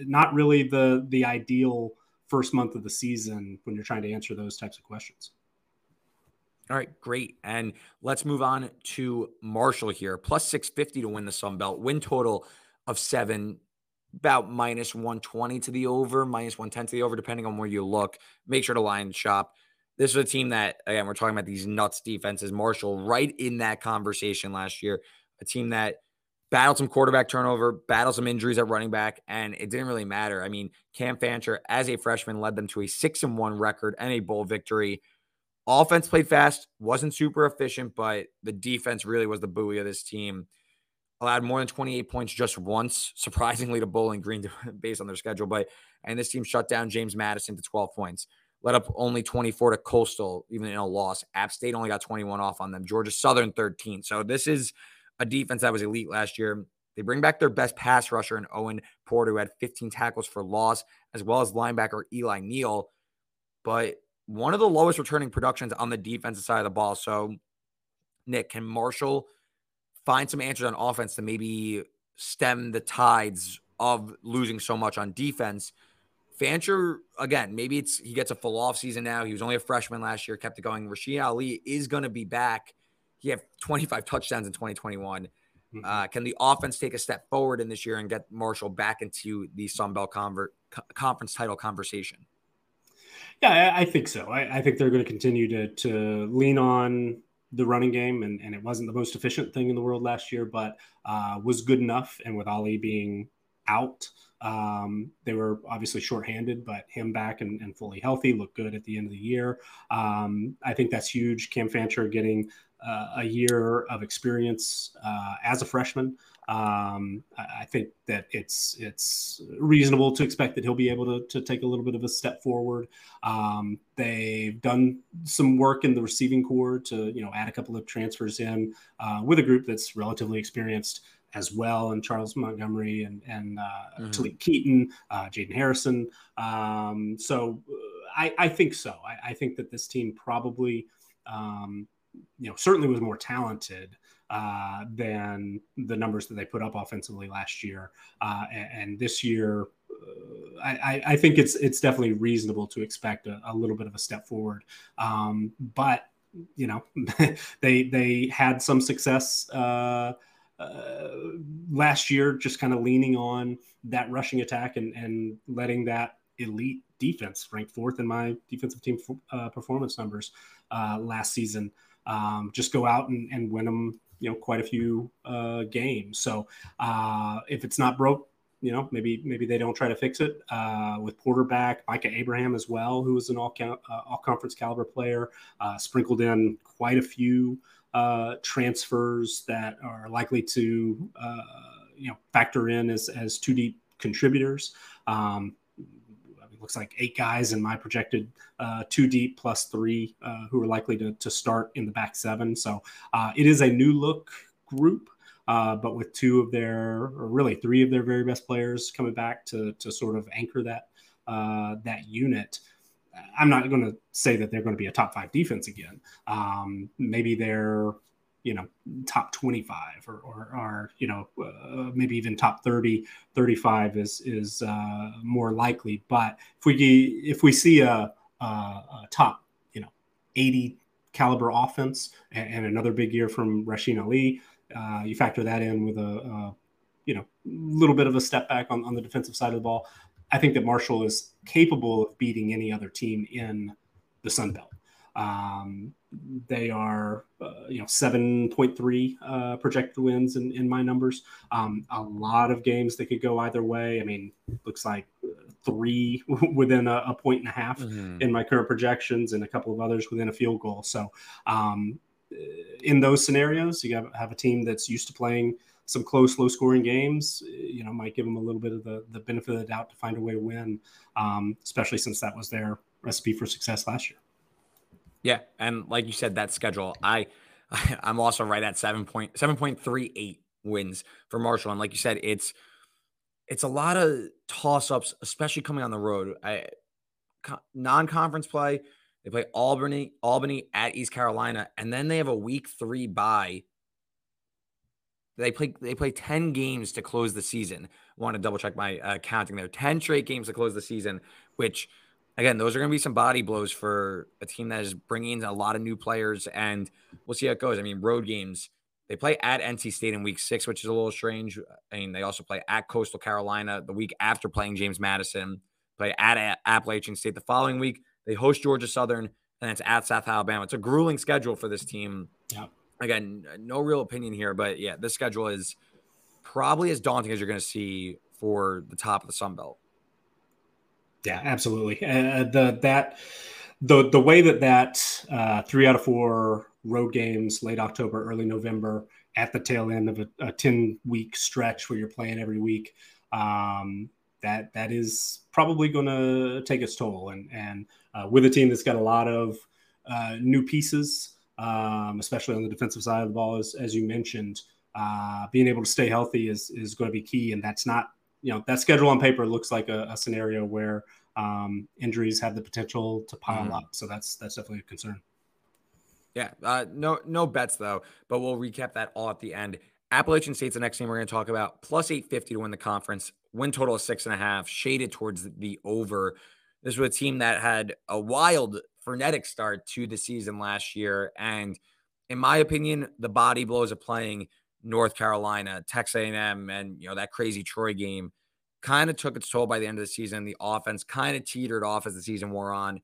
not really the, the ideal first month of the season when you're trying to answer those types of questions. All right, great. And let's move on to Marshall here. Plus six fifty to win the Sun Belt. Win total of seven, about minus one twenty to the over, minus one ten to the over, depending on where you look. Make sure to line shop. This is a team that, again, we're talking about these nuts defenses. Marshall right in that conversation last year. A team that battled some quarterback turnover, battled some injuries at running back, and it didn't really matter. I mean, Cam Fancher, as a freshman, led them to a six and one record and a bowl victory. Offense played fast, wasn't super efficient, but the defense really was the buoy of this team. Allowed more than twenty-eight points just once, surprisingly, to Bowling Green based on their schedule. But and this team shut down James Madison to twelve points. Let up only twenty-four to Coastal, even in a loss. App State only got twenty-one off on them. Georgia Southern thirteen. So this is a defense that was elite last year. They bring back their best pass rusher in Owen Porter, who had fifteen tackles for loss, as well as linebacker Eli Neal. But one of the lowest returning productions on the defensive side of the ball. So, Nick, can Marshall find some answers on offense to maybe stem the tides of losing so much on defense? Fancher, again, maybe it's he gets a full off season now. He was only a freshman last year, kept it going. Rashid Ali is going to be back. He had twenty-five touchdowns in twenty twenty-one. Mm-hmm. Uh, can the offense take a step forward in this year and get Marshall back into the Sun Belt convert, co- conference title conversation? Yeah, I think so. I, I think they're going to continue to to lean on the running game, and, and it wasn't the most efficient thing in the world last year, but uh, was good enough. And with Ali being out, um, they were obviously shorthanded, but him back and, and fully healthy looked good at the end of the year. Um, I think that's huge. Cam Fancher getting uh, a year of experience uh, as a freshman. Um, I think that it's it's reasonable to expect that he'll be able to, to take a little bit of a step forward. Um, they've done some work in the receiving core to, you know, add a couple of transfers in uh, with a group that's relatively experienced as well, and Charles Montgomery and, and uh, mm-hmm. Talik Keaton, uh, Jaden Harrison. Um, so I, I think so. I, I think that this team probably, um, you know, certainly was more talented Uh, than the numbers that they put up offensively last year. Uh, and, and this year, uh, I, I think it's it's definitely reasonable to expect a, a little bit of a step forward. Um, but, you know, they they had some success uh, uh, last year, just kind of leaning on that rushing attack and, and letting that elite defense, ranked fourth in my defensive team uh, performance numbers uh, last season, um, just go out and, and win them, you know, quite a few uh, games. So uh, if it's not broke, you know, maybe maybe they don't try to fix it. Uh, with Porter back, Micah Abraham as well, who was an all uh, all conference caliber player, uh, sprinkled in quite a few uh, transfers that are likely to uh, you know factor in as as two deep contributors. Um, Looks like eight guys in my projected uh, two deep plus three uh, who are likely to, to start in the back seven. So uh, it is a new look group, uh, but with two of their, or really three of their very best players coming back to to sort of anchor that uh, that unit. I'm not going to say that they're going to be a top five defense again. Um, maybe they're, you know, top twenty-five or, or, or you know, uh, maybe even top thirty, thirty-five is, is uh, more likely. But if we, if we see a, a, a top, you know, eighty caliber offense and, and another big year from Rashid Ali, uh, you factor that in with a, a, you know, little bit of a step back on, on the defensive side of the ball. I think that Marshall is capable of beating any other team in the Sun Belt. Um, they are, uh, you know, seven point three uh, projected wins in, in my numbers. Um, a lot of games that could go either way. I mean, looks like three within a, a point and a half mm-hmm. in my current projections, and a couple of others within a field goal. So um, in those scenarios, you have, have a team that's used to playing some close, low scoring games, you know, might give them a little bit of the, the benefit of the doubt to find a way to win, um, especially since that was their recipe for success last year. Yeah, and like you said, that schedule, I, I'm also right at seven point seven point three eight wins for Marshall. And like you said, it's it's a lot of toss-ups, especially coming on the road. I, non-conference play, they play Albany, Albany at East Carolina, and then they have a week three bye. They play they play ten games to close the season. I want to double-check my uh, counting there. ten straight games to close the season, which, again, those are going to be some body blows for a team that is bringing in a lot of new players, and we'll see how it goes. I mean, road games, they play at N C State in week six, which is a little strange. I mean, they also play at Coastal Carolina the week after playing James Madison, play at a- Appalachian State the following week. They host Georgia Southern, and it's at South Alabama. It's a grueling schedule for this team. Yeah. Again, no real opinion here, but yeah, this schedule is probably as daunting as you're going to see for the top of the Sun Belt. Yeah, absolutely. Uh, the that the the way that that uh, three out of four road games, late October, early November, at the tail end of a, a ten-week stretch where you're playing every week, um, that that is probably going to take its toll. And and uh, with a team that's got a lot of uh, new pieces, um, especially on the defensive side of the ball, as, as you mentioned, uh, being able to stay healthy is is going to be key, and that's not. You know, that schedule on paper looks like a, a scenario where um, injuries have the potential to pile mm-hmm. up. So that's that's definitely a concern. Yeah, uh, no no bets, though, but we'll recap that all at the end. Appalachian State's the next team we're going to talk about. Plus eight fifty to win the conference. Win total of six and a half, shaded towards the over. This was a team that had a wild, frenetic start to the season last year. And in my opinion, the body blows of playing North Carolina, Texas A and M, and, you know, that crazy Troy game kind of took its toll by the end of the season. The offense kind of teetered off as the season wore on.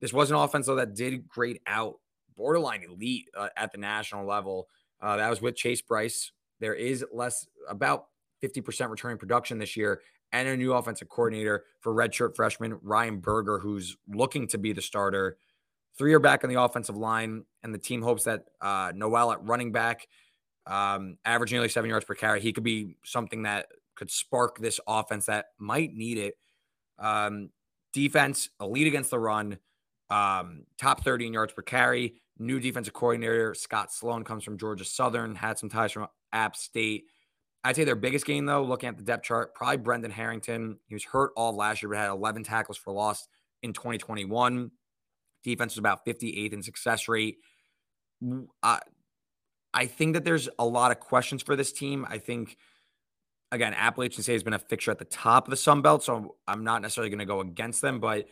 This was an offense, though, that did grade out borderline elite uh, at the national level. Uh, that was with Chase Bryce. There is less about fifty percent returning production this year and a new offensive coordinator for redshirt freshman Ryan Berger, who's looking to be the starter. Three are back on the offensive line, and the team hopes that uh, Noel at running back, Um, averaging nearly seven yards per carry, he could be something that could spark this offense that might need it. Um, defense, elite against the run, um, top thirty in yards per carry. New defensive coordinator Scott Sloan comes from Georgia Southern, had some ties from App State. I'd say their biggest gain, though, looking at the depth chart, probably Brendan Harrington. He was hurt all of last year, but had eleven tackles for loss in twenty twenty-one. Defense was about fifty-eighth in success rate. Uh, I think that there's a lot of questions for this team. I think, again, Appalachian State has been a fixture at the top of the Sun Belt, so I'm not necessarily going to go against them, but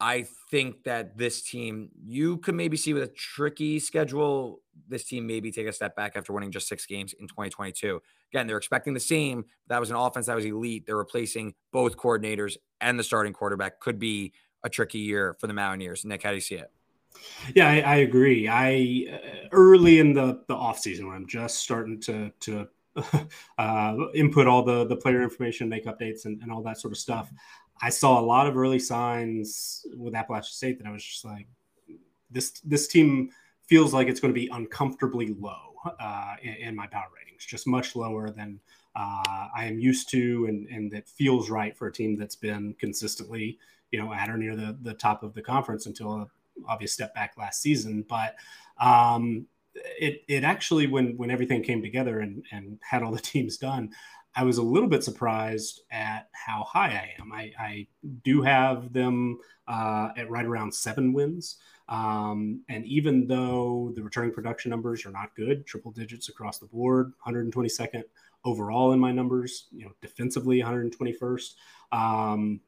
I think that this team, you could maybe see with a tricky schedule, this team maybe take a step back after winning just six games in twenty twenty-two. Again, they're expecting the same. That was an offense that was elite. They're replacing both coordinators and the starting quarterback. Could be a tricky year for the Mountaineers. Nick, how do you see it? Yeah, I, I agree. I uh, early in the, the off season, when I'm just starting to to uh, input all the, the player information, make updates, and, and all that sort of stuff, I saw a lot of early signs with Appalachian State that I was just like, this this team feels like it's going to be uncomfortably low uh, in, in my power ratings, just much lower than uh, I am used to, and and that feels right for a team that's been consistently, you know, at or near the the top of the conference until a obvious step back last season. But um, it it actually, when when everything came together and, and had all the teams done, I was a little bit surprised at how high I am. I, I do have them uh, at right around seven wins. Um, and even though the returning production numbers are not good, triple digits across the board, one hundred twenty-second overall in my numbers, you know, defensively one hundred twenty-first. Um,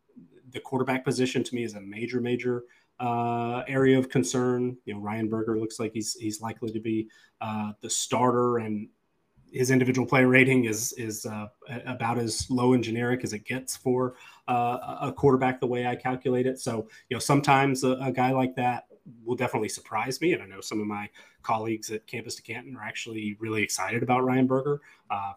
the quarterback position to me is a major, major Uh, area of concern. You know, Ryan Berger looks like he's he's likely to be uh, the starter, and his individual player rating is is uh, about as low and generic as it gets for uh, a quarterback, the way I calculate it. So, you know, sometimes a, a guy like that will definitely surprise me, and I know some of my colleagues at Campus to Canton are actually really excited about Ryan Berger. Uh,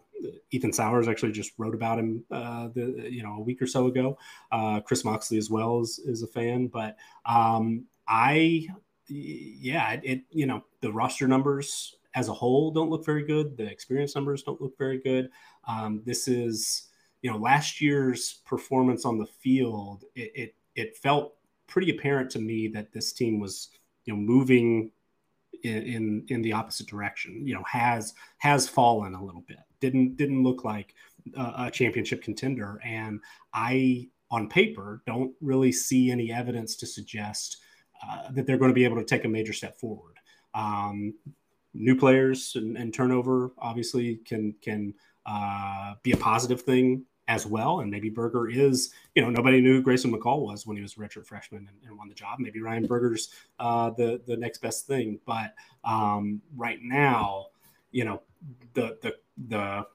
Ethan Sowers actually just wrote about him, uh, the, you know, a week or so ago. Uh, Chris Moxley as well is, is a fan, but um, I, yeah, it, it, you know, the roster numbers as a whole don't look very good. The experience numbers don't look very good. Um, this is, you know, last year's performance on the field. It it, it felt pretty apparent to me that this team was, you know, moving in, in, in the opposite direction, you know, has, has fallen a little bit. Didn't, didn't look like uh, a championship contender. And I, on paper, don't really see any evidence to suggest uh, that they're going to be able to take a major step forward. Um, new players and, and turnover obviously can, can uh, be a positive thing as well. And maybe Berger is, you know, nobody knew who Grayson McCall was when he was a redshirt freshman and, and won the job. Maybe Ryan Berger's uh, the, the next best thing. But um, right now, you know, the, the, the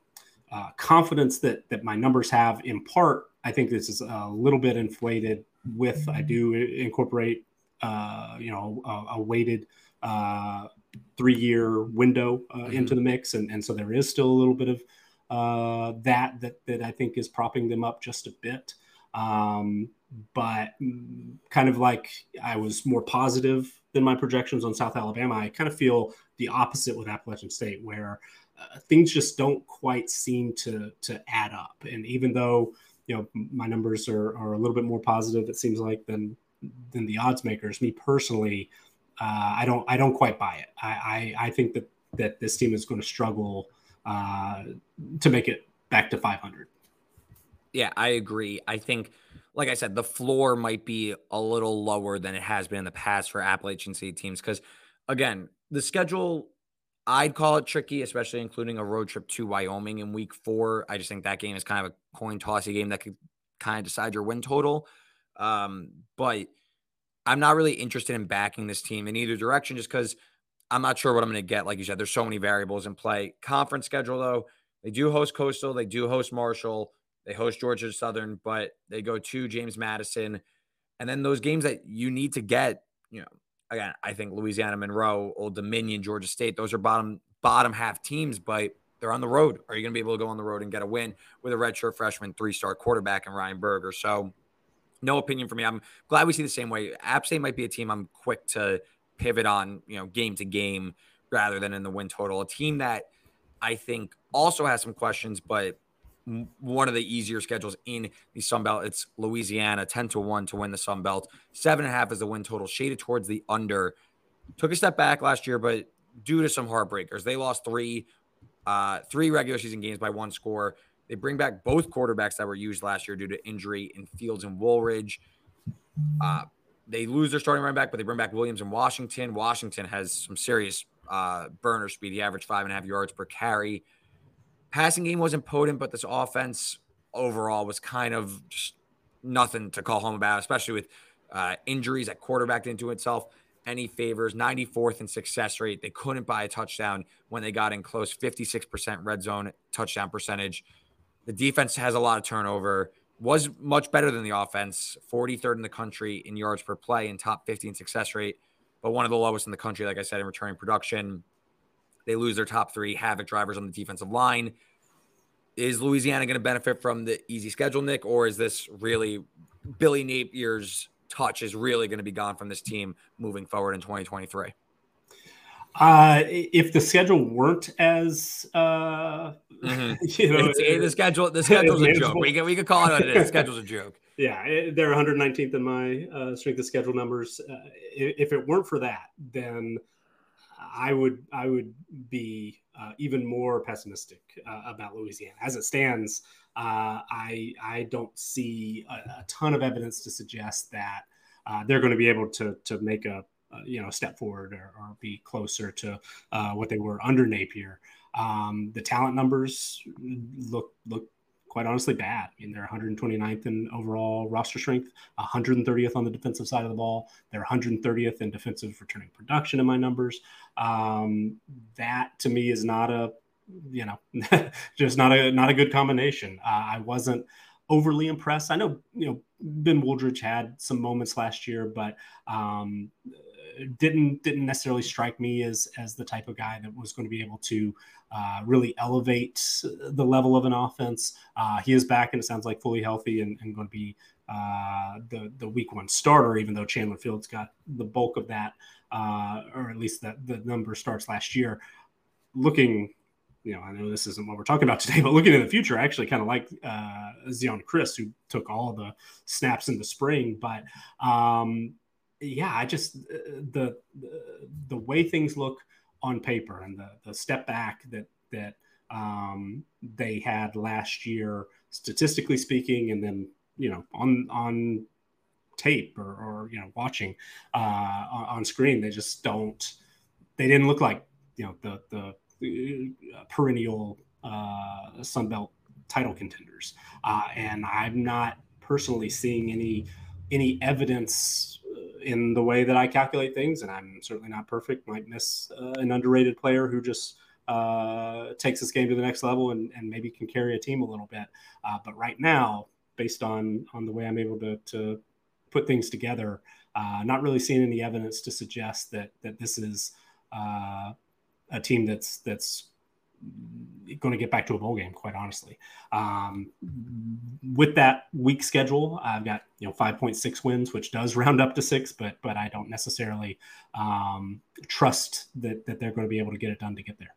uh, confidence that, that my numbers have in part, I think this is a little bit inflated with, I do incorporate, uh, you know, a, a weighted uh, three-year window uh, mm-hmm. into the mix. And, and so there is still a little bit of uh, that, that, that I think is propping them up just a bit. Um, but kind of like I was more positive than my projections on South Alabama, I kind of feel the opposite with Appalachian State, where uh, things just don't quite seem to, to add up. And even though, you know, my numbers are, are a little bit more positive, it seems like, than than the odds makers. Me personally, uh, I don't I don't quite buy it. I, I, I think that, that this team is going to struggle uh, to make it back to five hundred. Yeah, I agree. I think, like I said, the floor might be a little lower than it has been in the past for Appalachian State teams because, again, the schedule, I'd call it tricky, especially including a road trip to Wyoming in week four. I just think that game is kind of a coin tossy game that could kind of decide your win total. Um, but I'm not really interested in backing this team in either direction just because I'm not sure what I'm going to get. Like you said, there's so many variables in play. Conference schedule, though, they do host Coastal. They do host Marshall. They host Georgia Southern, but they go to James Madison. And then those games that you need to get, you know, again, I think Louisiana Monroe, Old Dominion, Georgia State, those are bottom bottom half teams, but they're on the road. Are you going to be able to go on the road and get a win with a redshirt freshman three-star quarterback and Ryan Berger? So no opinion for me. I'm glad we see the same way. App State might be a team I'm quick to pivot on, you know, game to game rather than in the win total. A team that I think also has some questions, but one of the easier schedules in the Sun Belt. It's Louisiana, ten to one to win the Sun Belt. Seven and a half is the win total, shaded towards the under. Took a step back last year, but due to some heartbreakers, they lost three, uh, three regular season games by one score. They bring back both quarterbacks that were used last year due to injury in Fields and Woolridge. Uh, they lose their starting running back, but they bring back Williams and Washington. Washington has some serious uh, burner speed. He averaged five and a half yards per carry. Passing game wasn't potent, but this offense overall was kind of just nothing to call home about, especially with uh, injuries that quarterbacked into itself. Any favors, ninety-fourth in success rate. They couldn't buy a touchdown when they got in close, fifty-six percent red zone touchdown percentage. The defense has a lot of turnover, was much better than the offense, forty-third in the country in yards per play and top fifty in success rate, but one of the lowest in the country, like I said, in returning production. They lose their top three havoc drivers on the defensive line. Is Louisiana going to benefit from the easy schedule, Nick, or is this really Billy Napier's touch is really going to be gone from this team moving forward in twenty twenty-three? Uh, if the schedule weren't as, uh, mm-hmm. you know, it, the schedule, the schedule's a joke. We can, we can call it what it is. The schedule's a joke. Yeah. It, they're one hundred nineteenth in my uh, strength of schedule numbers. Uh, if it weren't for that, then I would I would be uh, even more pessimistic uh, about Louisiana. As it stands, uh, I I don't see a, a ton of evidence to suggest that uh, they're going to be able to to make a, a you know step forward or, or be closer to uh, what they were under Napier. Um, the talent numbers look look quite honestly bad. I mean, they're one hundred twenty-ninth in overall roster strength, one hundred thirtieth on the defensive side of the ball. They're one hundred thirtieth in defensive returning production in my numbers. Um, that to me is not a, you know, just not a, not a good combination. Uh, I wasn't overly impressed. I know, you know, Ben Wooldridge had some moments last year, but um, didn't, didn't necessarily strike me as, as the type of guy that was going to be able to Uh, really elevate the level of an offense. Uh, he is back, and it sounds like fully healthy and, and going to be uh, the the week one starter, even though Chandler Fields got the bulk of that, uh, or at least that the number starts last year. Looking, you know, I know this isn't what we're talking about today, but looking in the future, I actually kind of like uh, Zion Chris, who took all the snaps in the spring. But um, yeah, I just the the, the way things look on paper and the, the step back that that um, they had last year, statistically speaking, and then, you know, on on tape or, or you know, watching uh, on, on screen, they just don't, they didn't look like, you know, the, the, the perennial uh, Sun Belt title contenders. Uh, and I'm not personally seeing any any evidence in the way that I calculate things, and I'm certainly not perfect, might miss uh, an underrated player who just uh, takes this game to the next level and, and maybe can carry a team a little bit. Uh, but right now, based on on the way I'm able to, to put things together, uh, not really seeing any evidence to suggest that that this is uh, a team that's that's going to get back to a bowl game, quite honestly. Um, with that week schedule, I've got, you know, five point six wins, which does round up to six, but, but I don't necessarily um, trust that, that they're going to be able to get it done to get there.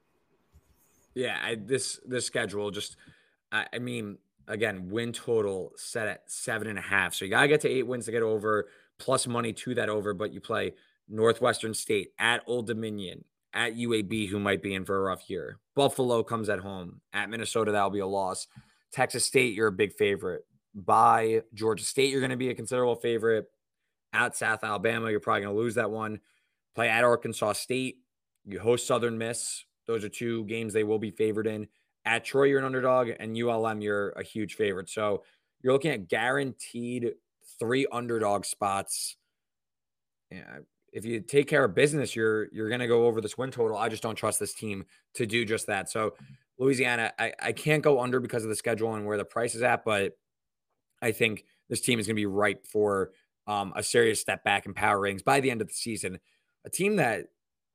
Yeah. I, this, this schedule just, I, I mean, again, win total set at seven and a half. So you got to get to eight wins to get over, plus money to that over, but you play Northwestern State, at Old Dominion, at U A B, who might be in for a rough year. Buffalo comes at home. At Minnesota, that'll be a loss. Texas State, you're a big favorite. By Georgia State, you're going to be a considerable favorite. At South Alabama, you're probably going to lose that one. Play at Arkansas State. You host Southern Miss. Those are two games they will be favored in. At Troy, you're an underdog. And U L M, you're a huge favorite. So you're looking at guaranteed three underdog spots. Yeah. If you take care of business, you're you're going to go over this win total. I just don't trust this team to do just that. So Louisiana, I, I can't go under because of the schedule and where the price is at, but I think this team is going to be ripe for um, a serious step back in power ratings by the end of the season. A team that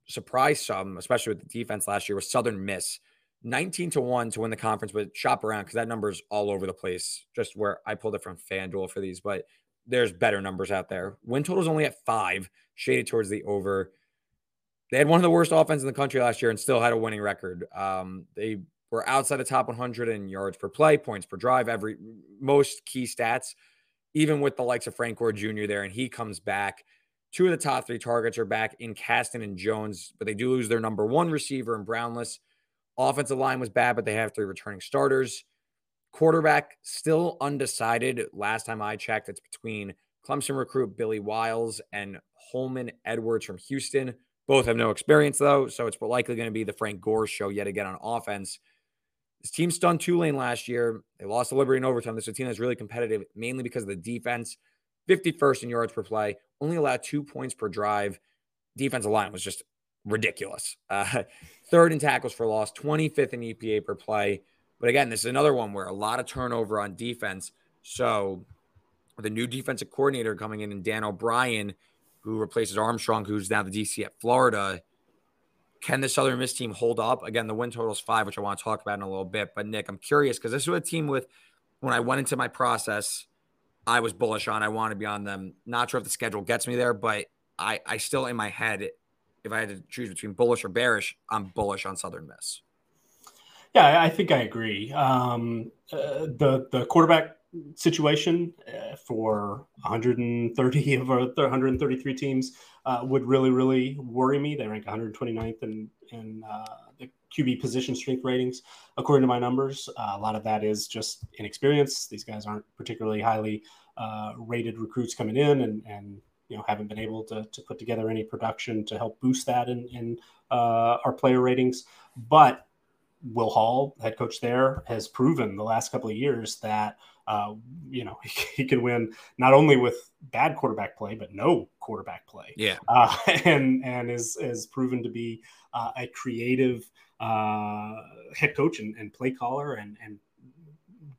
surprised some, especially with the defense last year, was Southern Miss. nineteen to one to win the conference, but shop around because that number is all over the place, just where I pulled it from FanDuel for these, but there's better numbers out there. Win total is only at five, shaded towards the over. They had one of the worst offenses in the country last year and still had a winning record. Um, they were outside the top one hundred in yards per play, points per drive, every most key stats, even with the likes of Frank Gore Junior there, and he comes back. Two of the top three targets are back in Caston and Jones, but they do lose their number one receiver in Brownless. Offensive line was bad, but they have three returning starters. Quarterback still undecided. Last time I checked, it's between Clemson recruit Billy Wiles and Holman Edwards from Houston. Both have no experience, though, so it's likely going to be the Frank Gore show yet again on offense. This team stunned Tulane last year. They lost to Liberty in overtime. This is a team that's really competitive, mainly because of the defense. fifty-first in yards per play, only allowed two points per drive. Defensive line was just ridiculous. Uh, third in tackles for loss, twenty-fifth in E P A per play. But again, this is another one where a lot of turnover on defense. So the new defensive coordinator coming in and Dan O'Brien, who replaces Armstrong, who's now the D C at Florida. Can the Southern Miss team hold up? Again, the win total is five, which I want to talk about in a little bit. But Nick, I'm curious because this was a team with, when I went into my process, I was bullish on. I want to be on them. Not sure if the schedule gets me there, but I, I still in my head, if I had to choose between bullish or bearish, I'm bullish on Southern Miss. Yeah, I think I agree. Um, uh, the the quarterback situation uh, for one hundred thirty of our one hundred thirty-three teams uh, would really, really worry me. They rank one hundred twenty-ninth in, in uh, the Q B position strength ratings, according to my numbers. Uh, a lot of that is just inexperience. These guys aren't particularly highly uh, rated recruits coming in and, and you know, haven't been able to, to put together any production to help boost that in, in uh, our player ratings. But Will Hall, head coach there, has proven the last couple of years that, uh, you know, he, he can win not only with bad quarterback play, but no quarterback play. Yeah. Uh, and and is, is proven to be uh, a creative uh, head coach and, and play caller and, and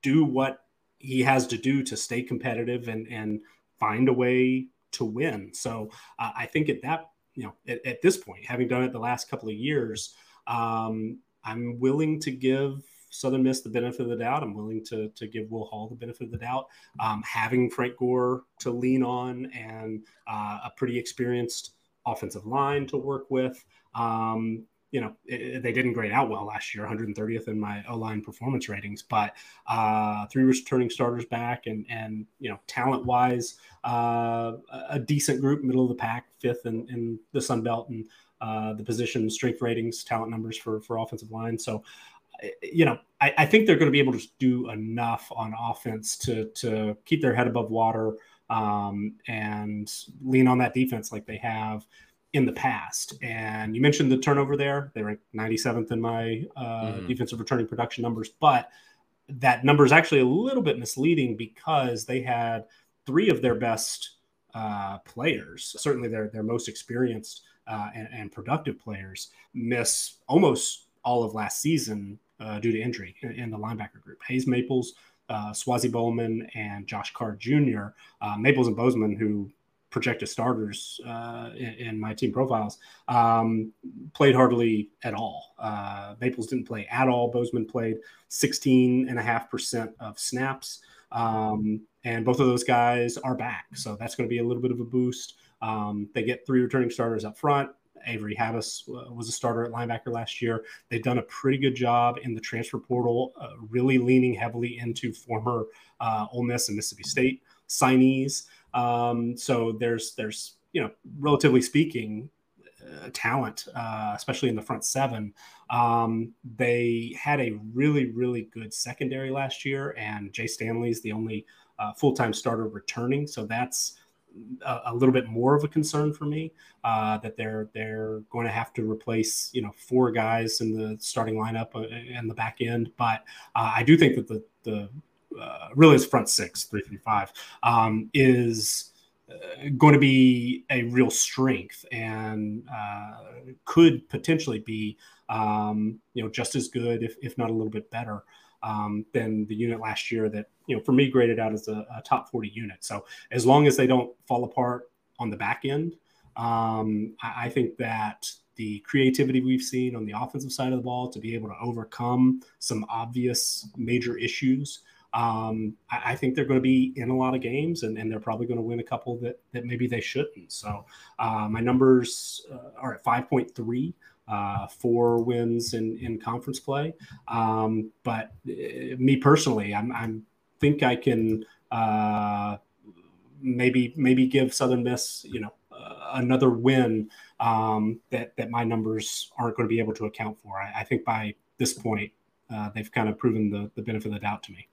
do what he has to do to stay competitive and, and find a way to win. So uh, I think at that, you know, at, at this point, having done it the last couple of years, um, I'm willing to give Southern Miss the benefit of the doubt. I'm willing to to give Will Hall the benefit of the doubt. Um, having Frank Gore to lean on and uh, a pretty experienced offensive line to work with. Um, you know, it, it, they didn't grade out well last year, one hundred thirtieth in my O-line performance ratings, but uh, three returning starters back and, and you know, talent-wise, uh, a decent group, middle of the pack, fifth in, in the Sun Belt and, Uh, the position strength ratings, talent numbers for, for offensive line. So you know, I, I think they're going to be able to do enough on offense to to keep their head above water um, and lean on that defense like they have in the past. And you mentioned the turnover there. They ranked ninety-seventh in my uh, mm-hmm. defensive returning production numbers, but that number is actually a little bit misleading because they had three of their best uh, players, certainly their their most experienced uh, and, and productive players, miss almost all of last season uh, due to injury in, in the linebacker group. Hayes Maples, uh, Swazi Bowman, and Josh Carr Junior Uh, Maples and Bozeman, who projected starters uh, in, in my team profiles, um, played hardly at all. Uh, Maples didn't play at all. Bozeman played sixteen and a half percent of snaps. Um, and both of those guys are back. So that's going to be a little bit of a boost. Um, they get three returning starters up front. Avery Havis was a starter at linebacker last year. They've done a pretty good job in the transfer portal, uh, really leaning heavily into former uh, Ole Miss and Mississippi State signees. Um, so there's, there's, you know, relatively speaking, uh, talent, uh, especially in the front seven. Um, they had a really, really good secondary last year, and Jay Stanley's the only uh, full-time starter returning. So that's a, a little bit more of a concern for me, uh, that they're, they're going to have to replace, you know, four guys in the starting lineup and the back end. But, uh, I do think that the, the, Uh, really his front six, three three five, um, is uh, going to be a real strength and uh, could potentially be, um, you know, just as good, if, if not a little bit better um, than the unit last year that, you know, for me graded out as a, a top forty unit. So as long as they don't fall apart on the back end, um, I, I think that the creativity we've seen on the offensive side of the ball to be able to overcome some obvious major issues, Um, I, I think they're going to be in a lot of games, and, and they're probably going to win a couple that, that maybe they shouldn't. So uh, my numbers uh, are at five point three, uh, four wins in, in conference play. Um, but uh, me personally, I I'm, think I can uh, maybe maybe give Southern Miss, you know, uh, another win um, that, that my numbers aren't going to be able to account for. I, I think by this point, uh, they've kind of proven the, the benefit of the doubt to me.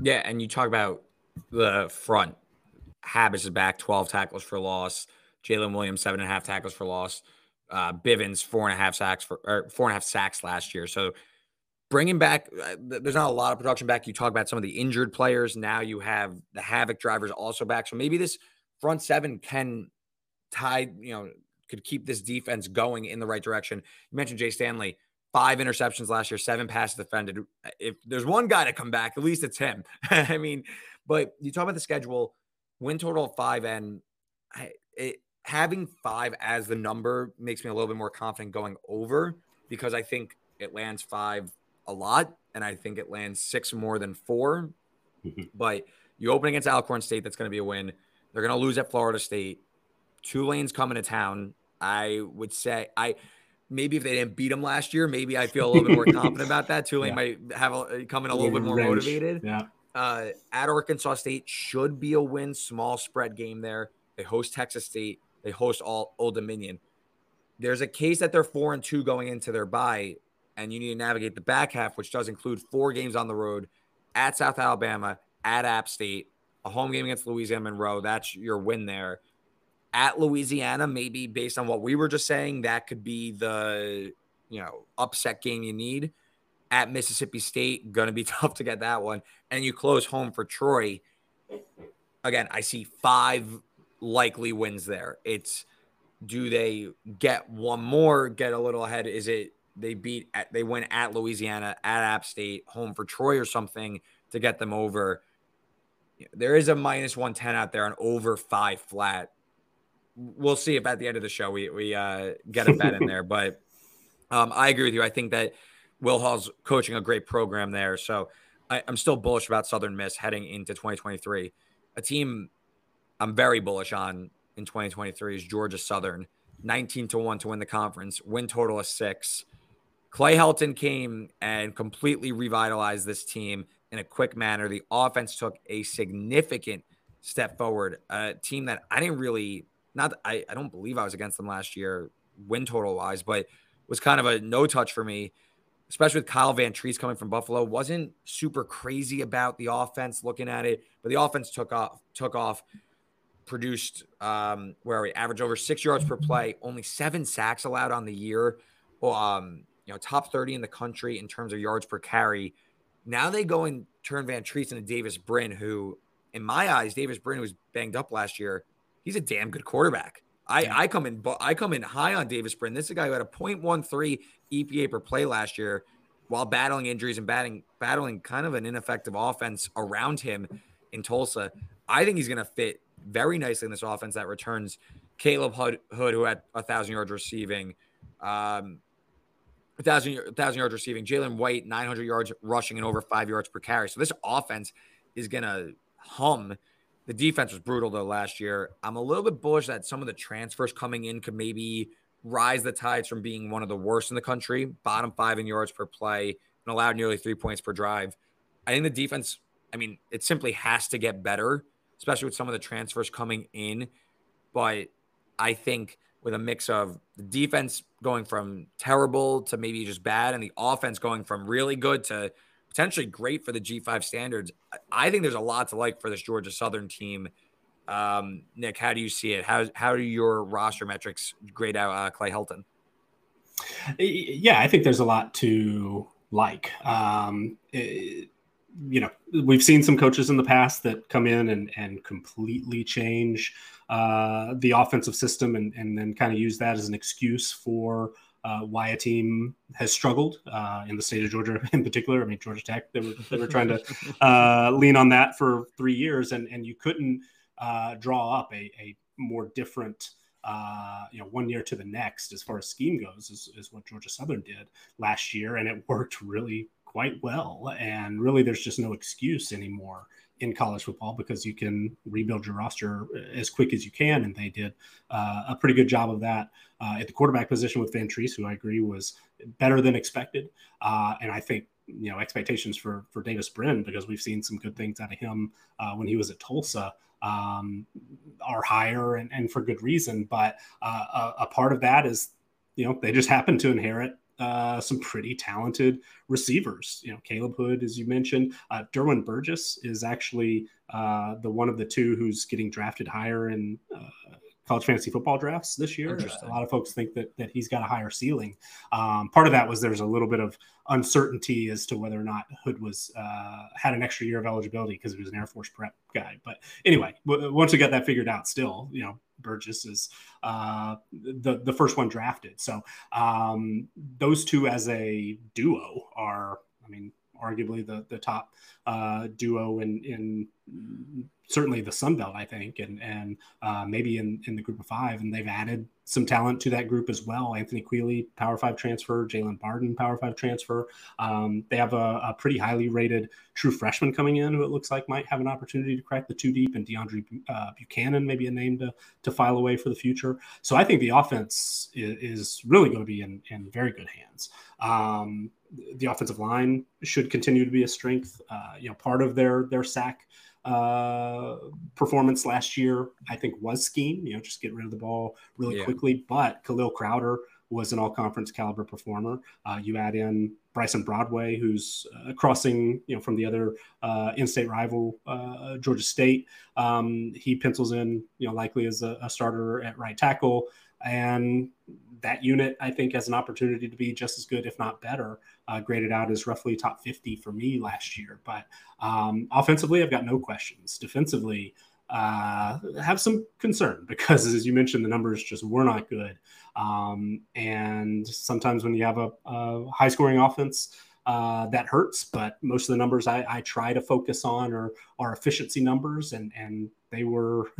Yeah, and you talk about the front. Habits is back, twelve tackles for loss. Jalen Williams, seven and a half tackles for loss. Uh, Bivens, four and a half sacks for or four and a half sacks last year. So bringing back, uh, there's not a lot of production back. You talk about some of the injured players. Now you have the Havoc drivers also back. So maybe this front seven can tie, you know, could keep this defense going in the right direction. You mentioned Jay Stanley. Five interceptions last year, seven passes defended. If there's one guy to come back, at least it's him. I mean, but you talk about the schedule, win total of five, and it, having five as the number makes me a little bit more confident going over, because I think it lands five a lot, and I think it lands six more than four. But you open against Alcorn State, that's going to be a win. They're going to lose at Florida State. Tulane's coming to town. I would say – I. Maybe if they didn't beat them last year, maybe I feel a little bit more confident about that. Tulane yeah. might have a, come in a little bit more Range. motivated. Yeah. Uh, at Arkansas State should be a win. Small spread game there. They host Texas State. They host all Old Dominion. There's a case that they're four and two going into their bye, and you need to navigate the back half, which does include four games on the road at South Alabama, at App State, a home game against Louisiana Monroe. That's your win there. At Louisiana, maybe based on what we were just saying, that could be the, you know, upset game you need. At Mississippi State, going to be tough to get that one. And you close home for Troy. Again, I see five likely wins there. It's, do they get one more, get a little ahead? Is it they beat, at, they win at Louisiana, at App State, home for Troy or something to get them over? There is a minus one ten out there on over five flat. We'll see if at the end of the show we we uh, get a bet in there. But um, I agree with you. I think that Will Hall's coaching a great program there. So I, I'm still bullish about Southern Miss heading into twenty twenty-three. A team I'm very bullish on in twenty twenty-three is Georgia Southern, nineteen to one to win the conference, win total of six. Clay Helton came and completely revitalized this team in a quick manner. The offense took a significant step forward, a team that I didn't really – Not that I, I don't believe I was against them last year, win total wise, but was kind of a no touch for me. especially with Kyle Van Treese coming from Buffalo, wasn't super crazy about the offense looking at it, but the offense took off, took off, produced, um, where are we, average over six yards per play, only seven sacks allowed on the year. Um, you know, top thirty in the country in terms of yards per carry. Now they go and turn Van Treese into Davis Brin, who, in my eyes, Davis Brin was banged up last year. He's a damn good quarterback. I, yeah. I come in, I come in high on Davis Brin. This is a guy who had a point one three E P A per play last year, while battling injuries and batting, battling kind of an ineffective offense around him in Tulsa. I think he's going to fit very nicely in this offense that returns Caleb Hood, Hood who had a thousand yards receiving, um, a thousand, a thousand yards receiving, Jalen White, nine hundred yards rushing and over five yards per carry. So this offense is going to hum. The defense was brutal, though, last year. I'm a little bit bullish that some of the transfers coming in could maybe rise the tides from being one of the worst in the country, bottom five in yards per play, and allowed nearly three points per drive. I think the defense, I mean, it simply has to get better, especially with some of the transfers coming in. But I think with a mix of the defense going from terrible to maybe just bad and the offense going from really good to potentially great for the G five standards, I think there's a lot to like for this Georgia Southern team. Um, Nick, how do you see it? How how do your roster metrics grade out uh, Clay Helton? Yeah, I think there's a lot to like. Um, it, you know, we've seen some coaches in the past that come in and, and completely change uh, the offensive system and, and then kind of use that as an excuse for Uh, why a team has struggled uh, in the state of Georgia in particular. I mean, Georgia Tech, they were, they were trying to uh, lean on that for three years and, and you couldn't uh, draw up a, a more different, uh, you know, one year to the next, as far as scheme goes, is, is what Georgia Southern did last year. And it worked really quite well. And really there's just no excuse anymore in college football because you can rebuild your roster as quick as you can. And they did uh, a pretty good job of that uh, at the quarterback position with Van Treese, who I agree was better than expected. Uh, and I think, you know, expectations for, for Davis Brin, because we've seen some good things out of him uh, when he was at Tulsa, um, are higher and, and for good reason. But uh, a, a part of that is, you know, they just happen to inherit Uh, some pretty talented receivers. You know, Caleb Hood, as you mentioned, uh, Derwin Burgess is actually uh, the one of the two who's getting drafted higher in uh, college fantasy football drafts this year. A lot of folks think that that he's got a higher ceiling. Um, part of that was there's a little bit of uncertainty as to whether or not Hood was uh, had an extra year of eligibility because he was an Air Force prep guy. But anyway, w- once we got that figured out, still, you know, Burgess is uh, the, the first one drafted. So um, those two as a duo are, I mean, arguably the, the top uh, duo in, in certainly the Sun Belt, I think, and, and uh, maybe in, in the group of five. And they've added some talent to that group as well. Anthony Quealy, Power Five transfer, Jalen Barden, Power Five transfer. Um, they have a, a pretty highly rated true freshman coming in who it looks like might have an opportunity to crack the two deep, and DeAndre uh, Buchanan, maybe a name to, to file away for the future. So I think the offense is, is really going to be in, in very good hands. Um, the offensive line should continue to be a strength. Uh, you know, part of their, their sack uh, performance last year, I think, was scheme, you know, just get rid of the ball really yeah. quickly. But Khalil Crowder was an all conference caliber performer. Uh, you add in Bryson Broadway, who's uh, crossing, you know, from the other uh, in-state rival, uh, Georgia State. Um, he pencils in, you know, likely as a, a starter at right tackle. And that unit, I think, has an opportunity to be just as good, if not better, uh, graded out as roughly top fifty for me last year. But um, offensively, I've got no questions. Defensively, uh, have some concern because, as you mentioned, the numbers just were not good. Um, and sometimes when you have a, a high-scoring offense, uh, that hurts. But most of the numbers I, I try to focus on are, are efficiency numbers, and and they were,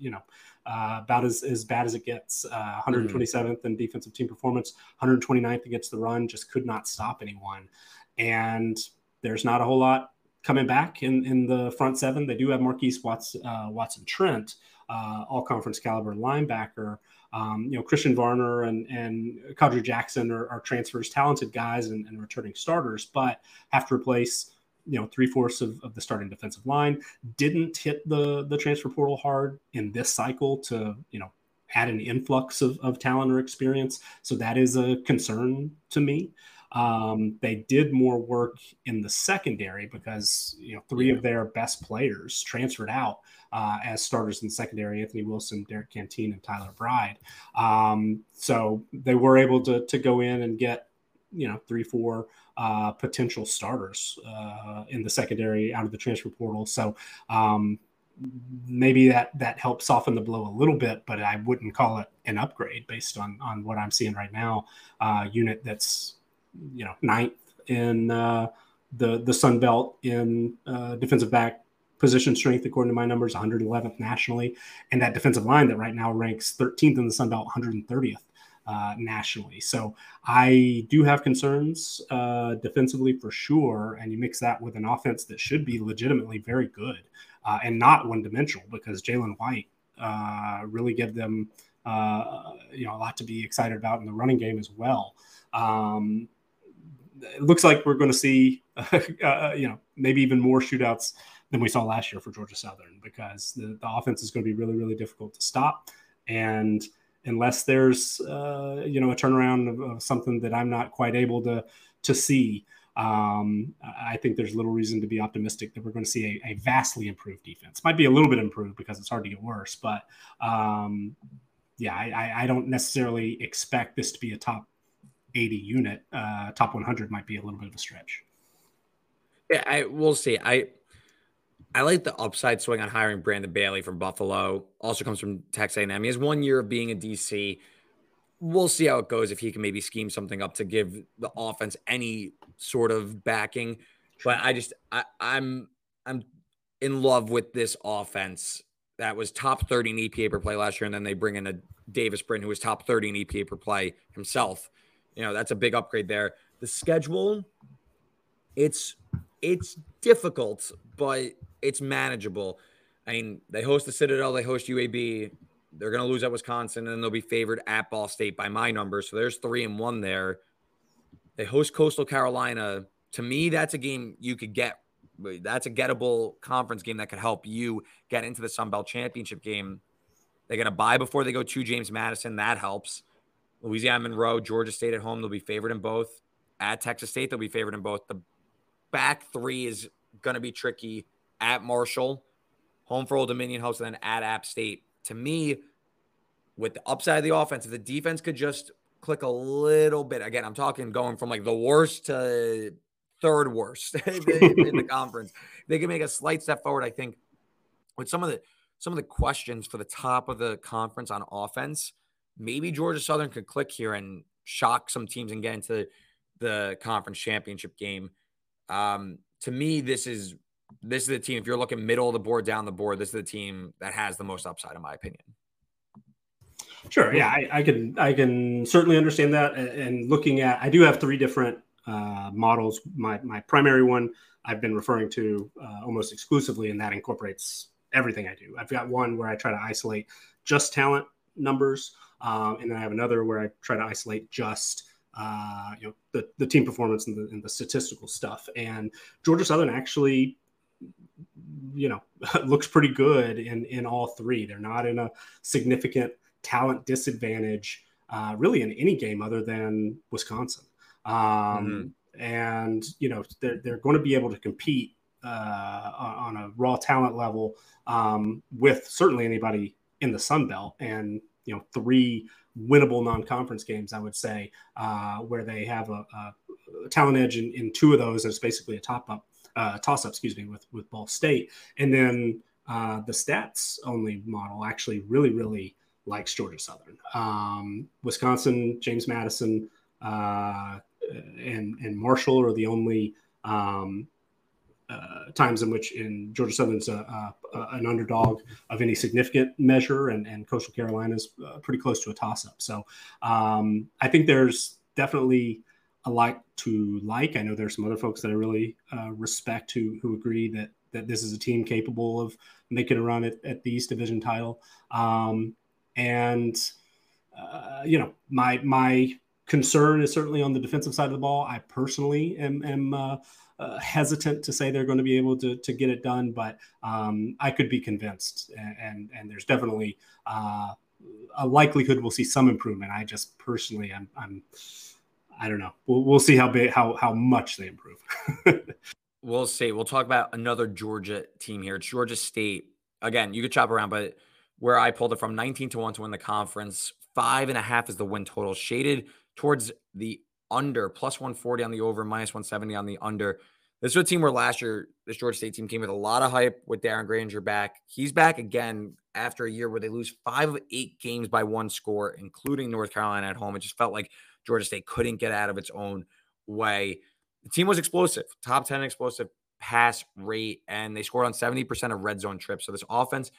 you know, uh, about as, as bad as it gets. Uh, one hundred twenty-seventh in defensive team performance, one hundred twenty-ninth against the run, just could not stop anyone. And there's not a whole lot coming back in, in the front seven. They do have Marquise Watts, uh, Watson Trent, uh, all-conference caliber linebacker. Um, you know, Christian Varner and, and Kadri Jackson are, are transfers, talented guys and, and returning starters, but have to replace, you know, three-fourths of, of the starting defensive line. Didn't hit the the transfer portal hard in this cycle to, you know, add an influx of, of talent or experience. So that is a concern to me. Um, they did more work in the secondary because, you know, three yeah. of their best players transferred out uh, as starters in the secondary, Anthony Wilson, Derek Cantine, and Tyler Bride. Um, so they were able to, to go in and get, you know, three, four uh, potential starters uh, in the secondary out of the transfer portal. So um, maybe that, that helped soften the blow a little bit, but I wouldn't call it an upgrade based on, on what I'm seeing right now. Uh, unit that's, you know, ninth in uh, the the Sun Belt in uh, defensive back position strength, according to my numbers, one hundred eleventh nationally, and that defensive line that right now ranks thirteenth in the Sun Belt, one hundred thirtieth uh, nationally. So I do have concerns uh, defensively for sure, and you mix that with an offense that should be legitimately very good uh, and not one-dimensional, because Jalen White uh, really gave them uh, you know a lot to be excited about in the running game as well. Um, It looks like we're going to see, uh, uh, you know, maybe even more shootouts than we saw last year for Georgia Southern, because the, the offense is going to be really, really difficult to stop. And unless there's, uh, you know, a turnaround of, of something that I'm not quite able to to see, um, I think there's little reason to be optimistic that we're going to see a, a vastly improved defense. Might be a little bit improved because it's hard to get worse, but um, yeah, I, I don't necessarily expect this to be a top eighty unit. Uh, top one hundred might be a little bit of a stretch. Yeah, I we'll see. I I like the upside swing on hiring Brandon Bailey from Buffalo. Also comes from Texas A and M. He has one year of being a D C. We'll see how it goes, if he can maybe scheme something up to give the offense any sort of backing. But I just I, I'm I'm in love with this offense that was top thirty in E P A per play last year, and then they bring in a Davis Brin who was top thirty in E P A per play himself. You know, that's a big upgrade there. The schedule, it's it's difficult, but it's manageable. I mean, they host the Citadel, they host U A B. They're going to lose at Wisconsin, and then they'll be favored at Ball State by my numbers. So there's three and one there. They host Coastal Carolina. To me, that's a game you could get. That's a gettable conference game that could help you get into the Sun Belt Championship game. They're going to buy before they go to James Madison. That helps. Louisiana Monroe, Georgia State at home, they'll be favored in both. At Texas State, they'll be favored in both. The back three is going to be tricky. At Marshall, home for Old Dominion, host, and then at App State. To me, with the upside of the offense, if the defense could just click a little bit, again, I'm talking going from like the worst to third worst in the conference. They can make a slight step forward, I think, with some of the some of the questions for the top of the conference on offense. Maybe Georgia Southern could click here and shock some teams and get into the conference championship game. Um, to me, this is this is the team. If you're looking middle of the board, down the board, this is the team that has the most upside, in my opinion. Sure, yeah, I, I can I can certainly understand that. And looking at, I do have three different uh, models. My my primary one I've been referring to uh, almost exclusively, and that incorporates everything I do. I've got one where I try to isolate just talent numbers. Um, and then I have another where I try to isolate just, uh, you know, the, the team performance and the, and the statistical stuff. And Georgia Southern actually, you know, looks pretty good in, in all three. They're not in a significant talent disadvantage, uh, really in any game other than Wisconsin. Um, mm-hmm. And, you know, they're, they're going to be able to compete uh, on a raw talent level um, with certainly anybody in the Sun Belt. And, you know, three winnable non-conference games, I would say, uh, where they have a, a talent edge in, in two of those. It's basically a top up, uh, toss up, excuse me, with, with Ball State. And then uh, the stats only model actually really, really likes Georgia Southern. Um, Wisconsin, James Madison, uh, and, and Marshall are the only um, Uh, times in which in Georgia Southern's a, a, a, an underdog of any significant measure, and, and Coastal Carolina's uh, pretty close to a toss-up. So um, I think there's definitely a lot to like. I know there's some other folks that I really uh, respect who who agree that that this is a team capable of making a run at, at the East Division title. Um, and uh, you know, my my concern is certainly on the defensive side of the ball. I personally am am. Uh, Uh, hesitant to say they're going to be able to, to get it done, but um, I could be convinced, and and, and there's definitely uh, a likelihood we'll see some improvement. I just personally, I'm, I'm I don't know. We'll, we'll see how big, how how much they improve. We'll see. We'll talk about another Georgia team here. It's Georgia State. Again, you could chop around, but where I pulled it from, nineteen to one to win the conference. Five and a half is the win total, shaded towards the under, plus one forty on the over, minus one seventy on the under. This was a team where last year, this Georgia State team came with a lot of hype with Darren Granger back. He's back again after a year where they lose five of eight games by one score, including North Carolina at home. It just felt like Georgia State couldn't get out of its own way. The team was explosive, top ten explosive pass rate, and they scored on seventy percent of red zone trips. So this offense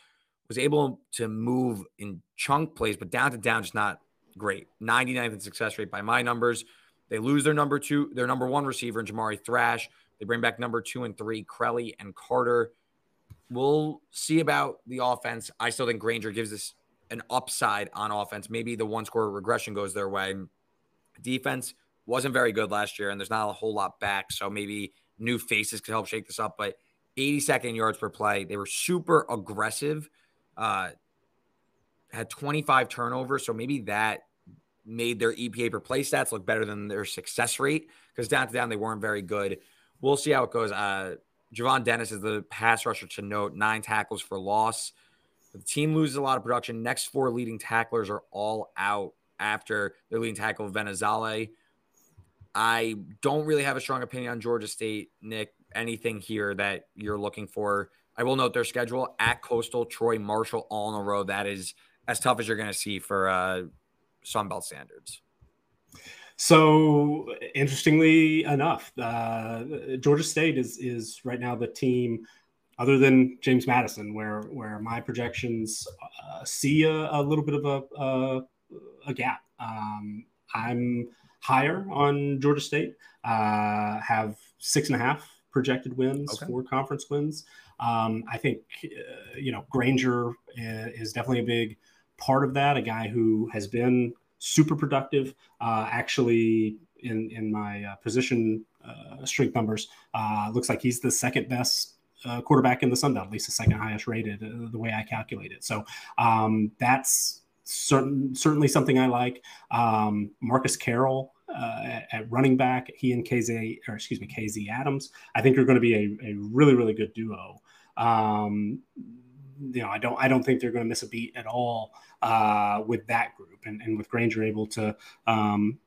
was able to move in chunk plays, but down to down, just not great. ninety-ninth in success rate by my numbers. They lose their number two, their number one receiver in Jamari Thrash. They bring back number two and three, Crelly and Carter. We'll see about the offense. I still think Granger gives us an upside on offense. Maybe the one-score regression goes their way. Defense wasn't very good last year, and there's not a whole lot back, so maybe new faces could help shake this up. But eighty-second yards per play. They were super aggressive, uh, had twenty-five turnovers, so maybe that made their E P A per play stats look better than their success rate, because down to down they weren't very good. We'll see how it goes. Uh, Javon Dennis is the pass rusher to note, nine tackles for loss. The team loses a lot of production. Next four leading tacklers are all out after their leading tackle, Venezale. I don't really have a strong opinion on Georgia State, Nick. Anything here that you're looking for? I will note their schedule at Coastal, Troy, Marshall, all in a row. That is as tough as you're going to see for uh, Sun Belt standards. So interestingly enough, uh, Georgia State is is right now the team, other than James Madison, where where my projections uh, see a, a little bit of a a, a gap. Um, I'm higher on Georgia State. Uh, have six and a half projected wins, okay. Four conference wins. Um, I think uh, you know Granger is definitely a big part of that. A guy who has been super productive, uh, actually in, in my uh, position uh, strength numbers, uh, looks like he's the second best uh, quarterback in the Sun Belt, at least the second highest rated uh, the way I calculate it. So um, that's certain, certainly something I like. Um, Marcus Carroll uh, at, at running back, he and K Z, or excuse me, K Z Adams, I think are going to be a, a really, really good duo. Um, You know, I don't. I don't think they're going to miss a beat at all uh, with that group, and, and with Granger able to, um,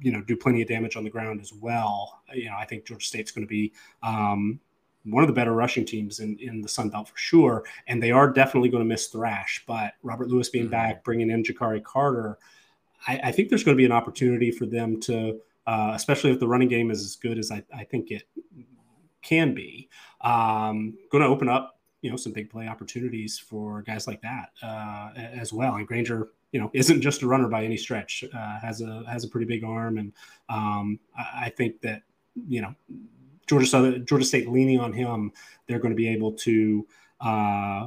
you know, do plenty of damage on the ground as well. You know, I think Georgia State's going to be um, one of the better rushing teams in, in the Sun Belt for sure, and they are definitely going to miss Thrash. But Robert Lewis being mm-hmm. back, bringing in Jakari Carter, I, I think there's going to be an opportunity for them to, uh, especially if the running game is as good as I, I think it can be, um, going to open up, you know, some big play opportunities for guys like that uh, as well. And Granger, you know, isn't just a runner by any stretch, uh, has a, has a pretty big arm. And um, I, I think that, you know, Georgia Southern, Georgia State leaning on him, they're going to be able to, uh,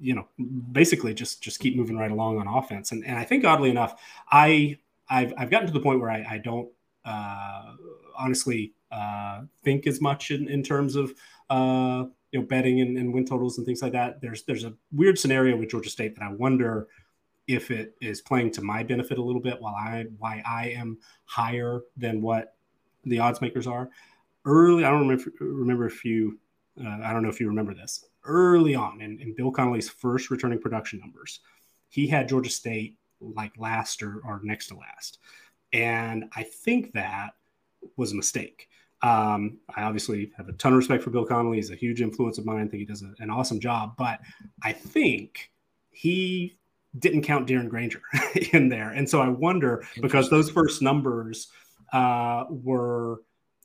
you know, basically just, just keep moving right along on offense. And, and I think oddly enough, I I've, I've gotten to the point where I, I don't uh, honestly uh, think as much in, in terms of, uh, you know, betting and, and win totals and things like that. There's there's a weird scenario with Georgia State that I wonder if it is playing to my benefit a little bit, while I why I am higher than what the odds makers are. Early, I don't remember remember if you, uh, I don't know if you remember this. Early on in, in Bill Connolly's first returning production numbers, he had Georgia State like last or, or next to last, and I think that was a mistake. Um, I obviously have a ton of respect for Bill Connolly. He's a huge influence of mine. I think he does a, an awesome job, but I think he didn't count Darren Granger in there. And so I wonder, because those first numbers uh, were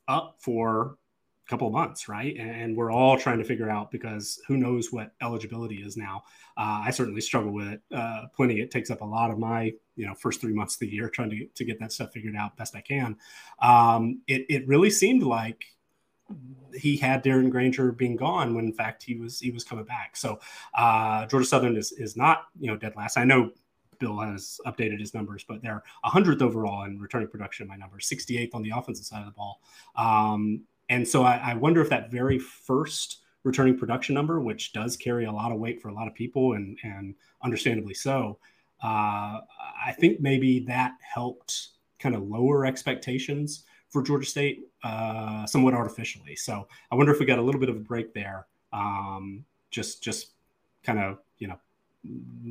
up for a couple of months, right? And we're all trying to figure out, because who knows what eligibility is now. Uh, I certainly struggle with it uh, plenty. It takes up a lot of my, you know, first three months of the year trying to, to get that stuff figured out best I can. Um, it, it really seemed like he had Darren Granger being gone when in fact he was, he was coming back. So uh, Georgia Southern is, is not, you know, dead last. I know Bill has updated his numbers, but they're one hundredth overall in returning production. My number sixty-eighth on the offensive side of the ball. Um, and so I, I wonder if that very first returning production number, which does carry a lot of weight for a lot of people and, and understandably so, Uh, I think maybe that helped kind of lower expectations for Georgia State uh, somewhat artificially. So I wonder if we got a little bit of a break there, um, just just kind of, you know,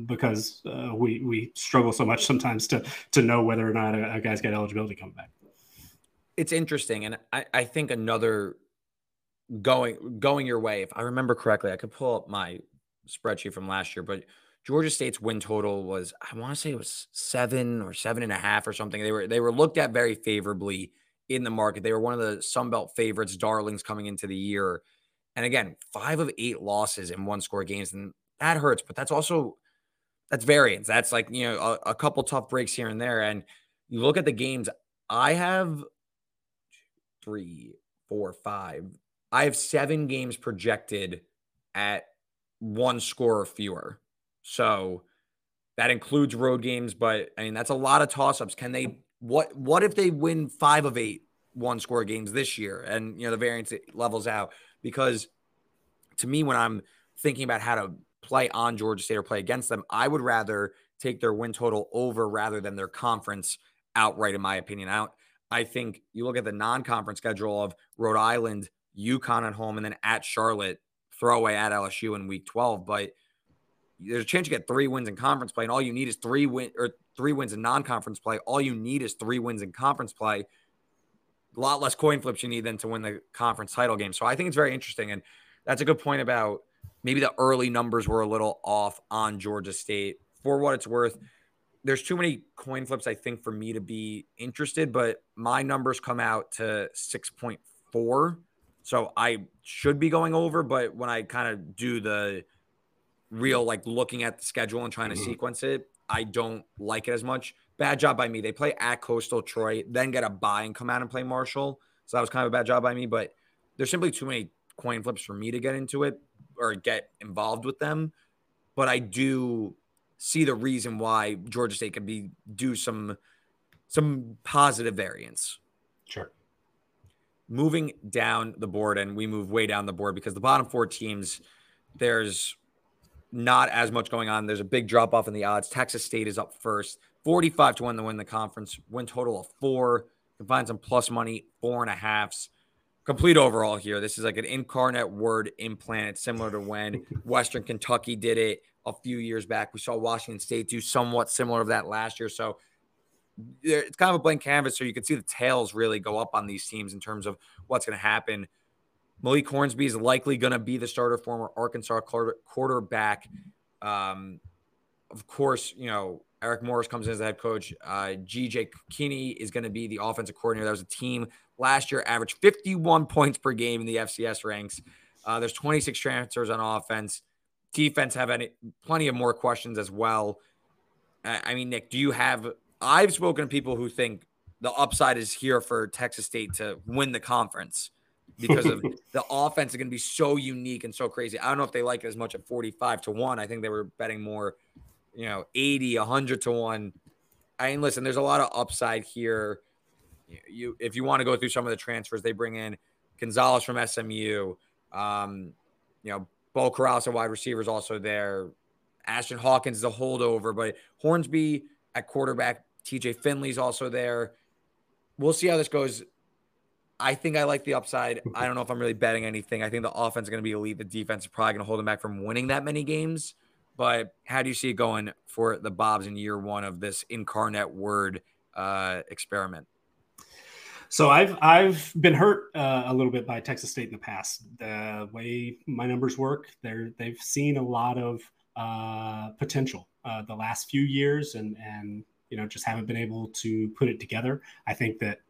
because uh, we we struggle so much sometimes to to know whether or not a, a guy's got eligibility coming back. It's interesting, and I, I think another going going your way, if I remember correctly, I could pull up my spreadsheet from last year, but Georgia State's win total was, I want to say it was seven or seven and a half or something. They were they were looked at very favorably in the market. They were one of the Sun Belt favorites, darlings coming into the year. And again, five of eight losses in one score games, and that hurts, but that's also, that's variance. That's like, you know, a, a couple tough breaks here and there. And you look at the games, I have three, four, five. I have seven games projected at one score or fewer. So that includes road games, but I mean, that's a lot of toss-ups. Can they, what, what if they win five of eight one score games this year? And, you know, the variance levels out, because to me, when I'm thinking about how to play on Georgia State or play against them, I would rather take their win total over rather than their conference outright, in my opinion. I don't, I think you look at the non-conference schedule of Rhode Island, UConn at home, and then at Charlotte, throwaway at L S U in week twelve. But there's a chance you get three wins in conference play, and all you need is three win or three wins in non-conference play. All you need is three wins in conference play. A lot less coin flips you need than to win the conference title game. So I think it's very interesting, and that's a good point about maybe the early numbers were a little off on Georgia State. For what it's worth, there's too many coin flips, I think, for me to be interested, but my numbers come out to six point four. So I should be going over, but when I kind of do the real, like looking at the schedule and trying to sequence it, I don't like it as much. Bad job by me. They play at Coastal, Troy, then get a bye and come out and play Marshall. So that was kind of a bad job by me, but there's simply too many coin flips for me to get into it or get involved with them. But I do see the reason why Georgia State could be do some some positive variance. Sure. Moving down the board, and we move way down the board because the bottom four teams, there's not as much going on. There's a big drop off in the odds. Texas State is up first, forty-five to one to win the conference. Win total of four. You can find some plus money, four and a halves. Complete overall here. This is like an incarnate word implant. It's similar to when Western Kentucky did it a few years back. We saw Washington State do somewhat similar to that last year. So it's kind of a blank canvas. So you can see the tails really go up on these teams in terms of what's going to happen. Malik Hornsby is likely going to be the starter, former Arkansas quarterback. Um, of course, you know, Eric Morris comes in as the head coach. Uh, G J Kinney is going to be the offensive coordinator. That was a team last year, averaged fifty-one points per game in the F C S ranks. Uh, there's twenty-six transfers on offense. Defense have any, plenty of more questions as well. I, I mean, Nick, do you have – I've spoken to people who think the upside is here for Texas State to win the conference, because of the offense is going to be so unique and so crazy. I don't know if they like it as much at forty-five to one. I think they were betting more, you know, eighty, a hundred to one. I mean, listen, there's a lot of upside here. You, if you want to go through some of the transfers, they bring in Gonzalez from S M U. Um, you know, Bo Corrales, a wide receiver, is also there. Ashton Hawkins is a holdover, but Hornsby at quarterback, T J Finley's also there. We'll see how this goes. I think I like the upside. I don't know if I'm really betting anything. I think the offense is going to be elite. The defense is probably going to hold them back from winning that many games. But how do you see it going for the Bobs in year one of this incarnate word uh, experiment? So I've I've been hurt uh, a little bit by Texas State in the past. The way my numbers work, they're, they've seen a lot of uh, potential uh, the last few years, and and you know just haven't been able to put it together. I think that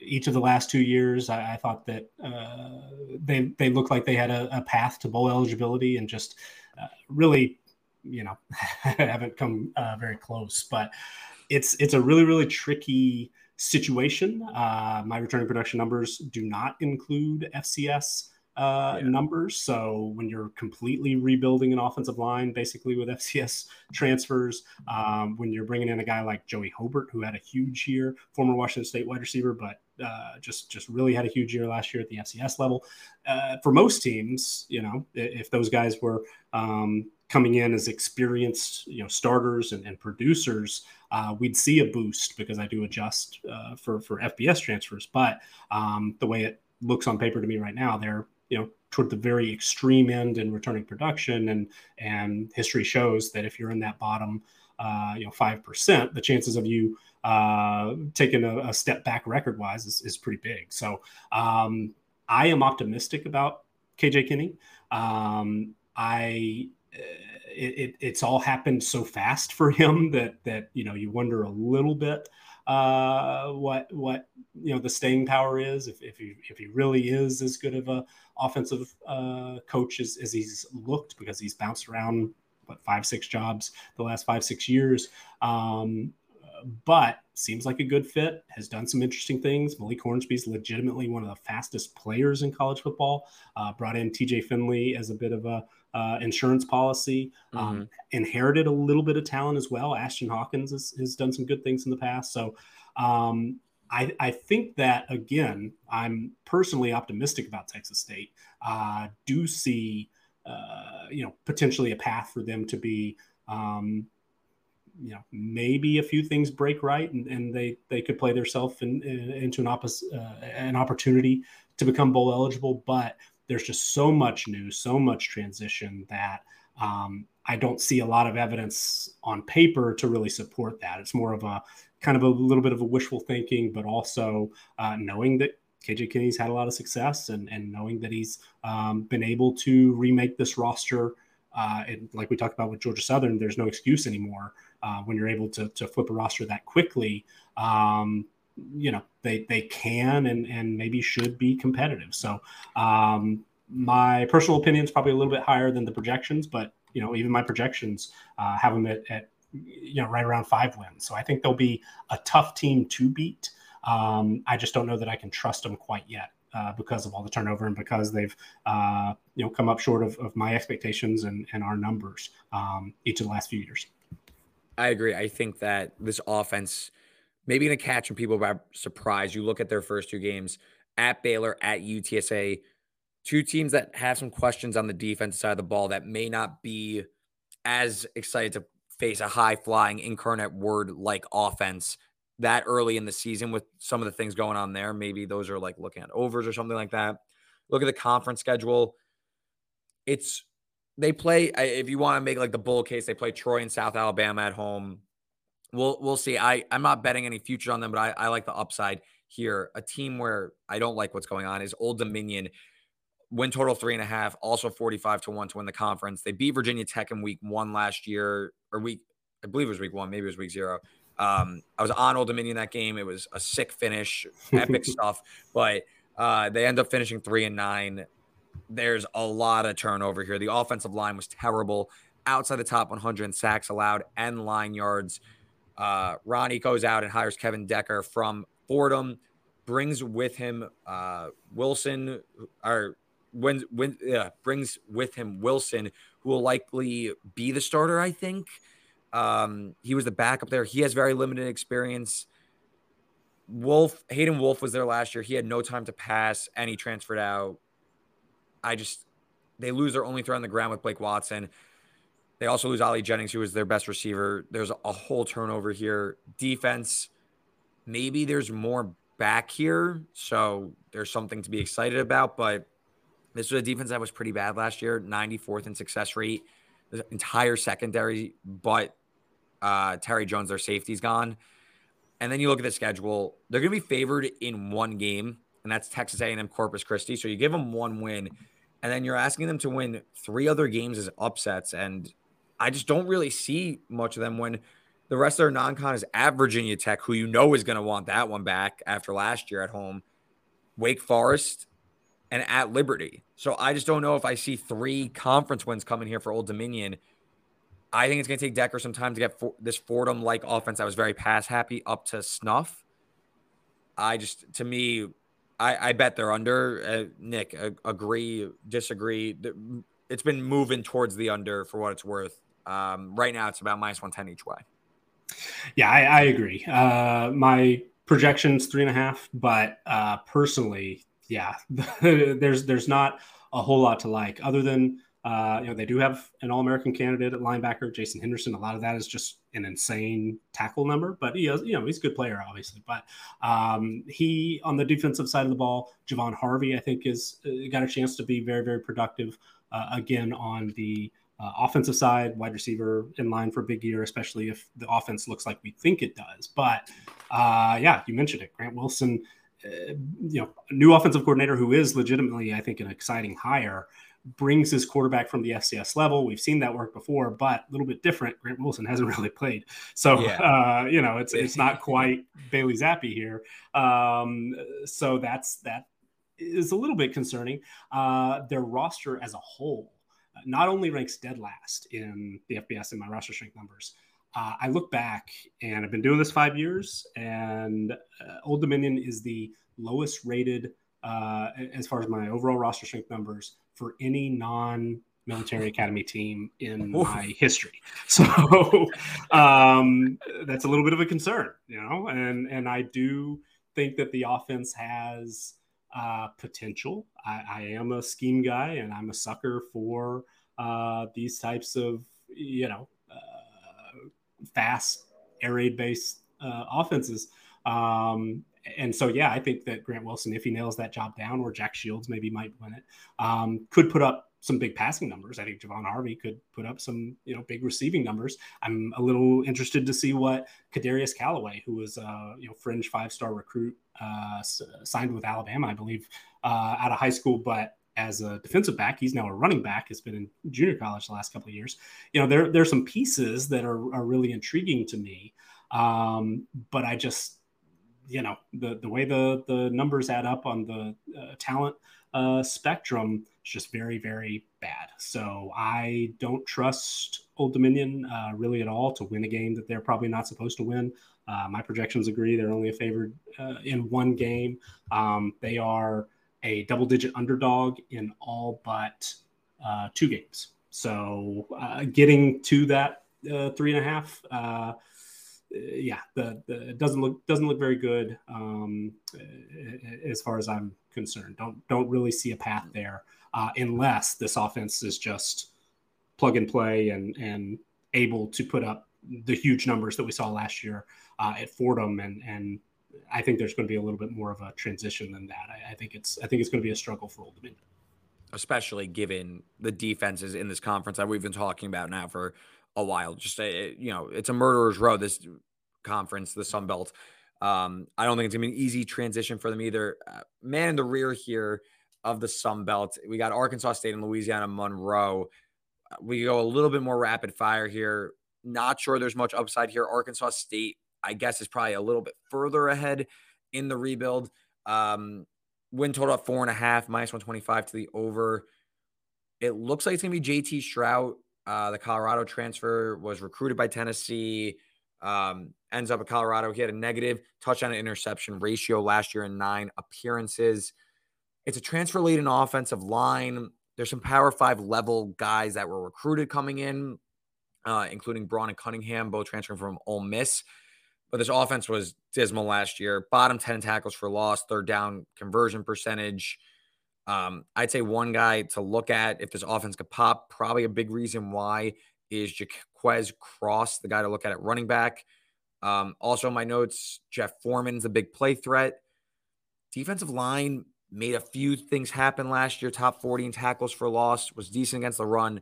each of the last two years, I, I thought that uh, they they looked like they had a, a path to bowl eligibility, and just uh, really, you know, haven't come uh, very close. But it's it's a really really tricky situation. Uh, my returning production numbers do not include F C S uh, yeah. numbers. So when you're completely rebuilding an offensive line, basically with F C S transfers, um, when you're bringing in a guy like Joey Hobart, who had a huge year, former Washington State wide receiver, but uh, just, just really had a huge year last year at the F C S level. Uh, for most teams, you know, if those guys were um, coming in as experienced, you know, starters and, and producers, uh, we'd see a boost, because I do adjust uh, for, for F B S transfers. But um, the way it looks on paper to me right now, they're, you know, toward the very extreme end in returning production. And, and history shows that if you're in that bottom, uh, you know, five percent, the chances of you uh, taking a, a step back record wise is, is pretty big. So um, I am optimistic about K J Kinney. Um, I, It, it, it's all happened so fast for him that, that, you know, you wonder a little bit uh, what, what, you know, the staying power is, if, if he, if he really is as good of a offensive uh, coach as, as he's looked, because he's bounced around what, five, six jobs the last five, six years. Um, but seems like a good fit, has done some interesting things. Malik Hornsby's legitimately one of the fastest players in college football, uh, brought in T J Finley as a bit of a, Uh, insurance policy, um, mm-hmm. inherited a little bit of talent as well. Ashton Hawkins has, has done some good things in the past. So um, I, I think that, again, I'm personally optimistic about Texas State. Uh, do see, uh, you know, potentially a path for them to be, um, you know, maybe a few things break right, and, and they, they could play themselves in, in, into an, oppos- uh, an opportunity to become bowl eligible. But there's just so much new, so much transition that um, I don't see a lot of evidence on paper to really support that. It's more of a kind of a little bit of a wishful thinking, but also uh, knowing that K J Kinney's had a lot of success, and, and knowing that he's um, been able to remake this roster. Uh, and like we talked about with Georgia Southern, there's no excuse anymore uh, when you're able to, to flip a roster that quickly. Um, you know, they, they can, and, and maybe should be competitive. So um, my personal opinion is probably a little bit higher than the projections, but, you know, even my projections uh, have them at, at, you know, right around five wins. So I think they'll be a tough team to beat. Um, I just don't know that I can trust them quite yet uh, because of all the turnover, and because they've, uh, you know, come up short of, of my expectations and, and our numbers um, each of the last few years. I agree. I think that this offense maybe going to catch people by surprise. You look at their first two games at Baylor, at U T S A, two teams that have some questions on the defensive side of the ball that may not be as excited to face a high-flying, incarnate word-like offense that early in the season with some of the things going on there. Maybe those are like looking at overs or something like that. Look at the conference schedule. It's they play, if you want to make like the bull case, they play Troy and South Alabama at home. We'll we'll see. I, I'm not betting any futures on them, but I, I like the upside here. A team where I don't like what's going on is Old Dominion. Win total three and a half, also forty-five to one to win the conference. They beat Virginia Tech in week one last year, or week, I believe it was week one, maybe it was week zero. Um, I was on Old Dominion that game. It was a sick finish, epic stuff, but uh, they end up finishing three and nine. There's a lot of turnover here. The offensive line was terrible, outside the top one hundred in sacks allowed and line yards. Uh, Ronnie goes out and hires Kevin Decker from Fordham, brings with him uh, Wilson, or when, when, uh, brings with him Wilson, who will likely be the starter, I think. Um, he was the backup there. He has very limited experience. Wolf, Hayden Wolf was there last year. He had no time to pass, and he transferred out. I just, they lose their only threat on the ground with Blake Watson. They also lose Ollie Jennings, who was their best receiver. There's a whole turnover here. Defense, maybe there's more back here, so there's something to be excited about. But this was a defense that was pretty bad last year, ninety-fourth in success rate, the entire secondary, but uh, Terry Jones, their safety's gone. And then you look at the schedule. They're going to be favored in one game, and that's Texas A and M Corpus Christi. So you give them one win, and then you're asking them to win three other games as upsets, and I just don't really see much of them when the rest of their non-con is at Virginia Tech, who you know is going to want that one back after last year at home, Wake Forest, and at Liberty. So I just don't know if I see three conference wins coming here for Old Dominion. I think it's going to take Decker some time to get for- this Fordham-like offense that was very pass-happy up to snuff. I just, to me, I, I bet they're under. Uh, Nick, uh, agree, disagree. It's been moving towards the under for what it's worth. Um, right now, it's about minus one ten each way. Yeah, I, I agree. Uh, my projection's three and a half, but uh, personally, yeah, there's there's not a whole lot to like other than Uh, you know, they do have an All-American candidate at linebacker, Jason Henderson. A lot of that is just an insane tackle number, but he has, you know, he's a good player, obviously. But um, he, on the defensive side of the ball, Javon Harvey, I think, is got a chance to be very, very productive. Uh, again, on the uh, offensive side, wide receiver in line for a big year, especially if the offense looks like we think it does. But uh, yeah, you mentioned it, Grant Wilson. Uh, you know, new offensive coordinator who is legitimately, I think, an exciting hire, brings his quarterback from the F C S level. We've seen that work before, but a little bit different. Grant Wilson hasn't really played. So, yeah. uh, you know, it's it's not quite Bailey Zappi here. Um, so that's that is a little bit concerning. Uh, their roster as a whole not only ranks dead last in the F B S in my roster strength numbers. Uh, I look back, and I've been doing this five years, and uh, Old Dominion is the lowest rated uh, as far as my overall roster strength numbers for any non-military academy team in Ooh. my history. So um, that's a little bit of a concern, you know, and, and I do think that the offense has uh, potential. I, I am a scheme guy, and I'm a sucker for uh, these types of, you know, fast air raid based uh, offenses. Um, and so, yeah, I think that Grant Wilson, if he nails that job down, or Jack Shields maybe might win it, um, could put up some big passing numbers. I think Javon Harvey could put up some, you know, big receiving numbers. I'm a little interested to see what Kadarius Callaway, who was a you know, fringe five-star recruit, uh, signed with Alabama, I believe, uh, out of high school, but as a defensive back, he's now a running back. Has been in junior college the last couple of years. You know, there, there are some pieces that are, are really intriguing to me. Um, but I just, you know, the, the way the, the numbers add up on the uh, talent uh, spectrum is just very, very bad. So I don't trust Old Dominion uh, really at all to win a game that they're probably not supposed to win. Uh, my projections agree. They're only a favored uh, in one game. Um, they are a double-digit underdog in all but uh, two games. So uh, getting to that uh, three and a half, uh, yeah, the, the it doesn't look doesn't look very good um, as far as I'm concerned. Don't don't really see a path there uh, unless this offense is just plug and play and and able to put up the huge numbers that we saw last year uh, at Fordham and and. I think there's going to be a little bit more of a transition than that. I, I think it's I think it's going to be a struggle for Old Dominion, especially given the defenses in this conference that we've been talking about now for a while. Just a, you know, it's a murderer's row, this conference, the Sun Belt. Um, I don't think it's going to be an easy transition for them either. Uh, man in the rear here of the Sun Belt, we got Arkansas State and Louisiana Monroe. We go a little bit more rapid fire here. Not sure there's much upside here. Arkansas State, I guess, is probably a little bit further ahead in the rebuild. Um, win total at four and a half, minus one twenty-five to the over. It looks like it's going to be J T Strout. Uh, the Colorado transfer was recruited by Tennessee, um, ends up at Colorado. He had a negative touchdown to interception ratio last year in nine appearances. It's a transfer lead in offensive line. There's some Power Five level guys that were recruited coming in, uh, including Braun and Cunningham, both transferring from Ole Miss. But this offense was dismal last year. Bottom ten tackles for loss, third down conversion percentage. Um, I'd say one guy to look at if this offense could pop, probably a big reason why, is Jaquez Cross, the guy to look at at running back. Um, also in my notes, Jeff Foreman's a big play threat. Defensive line made a few things happen last year. Top forty in tackles for loss, was decent against the run.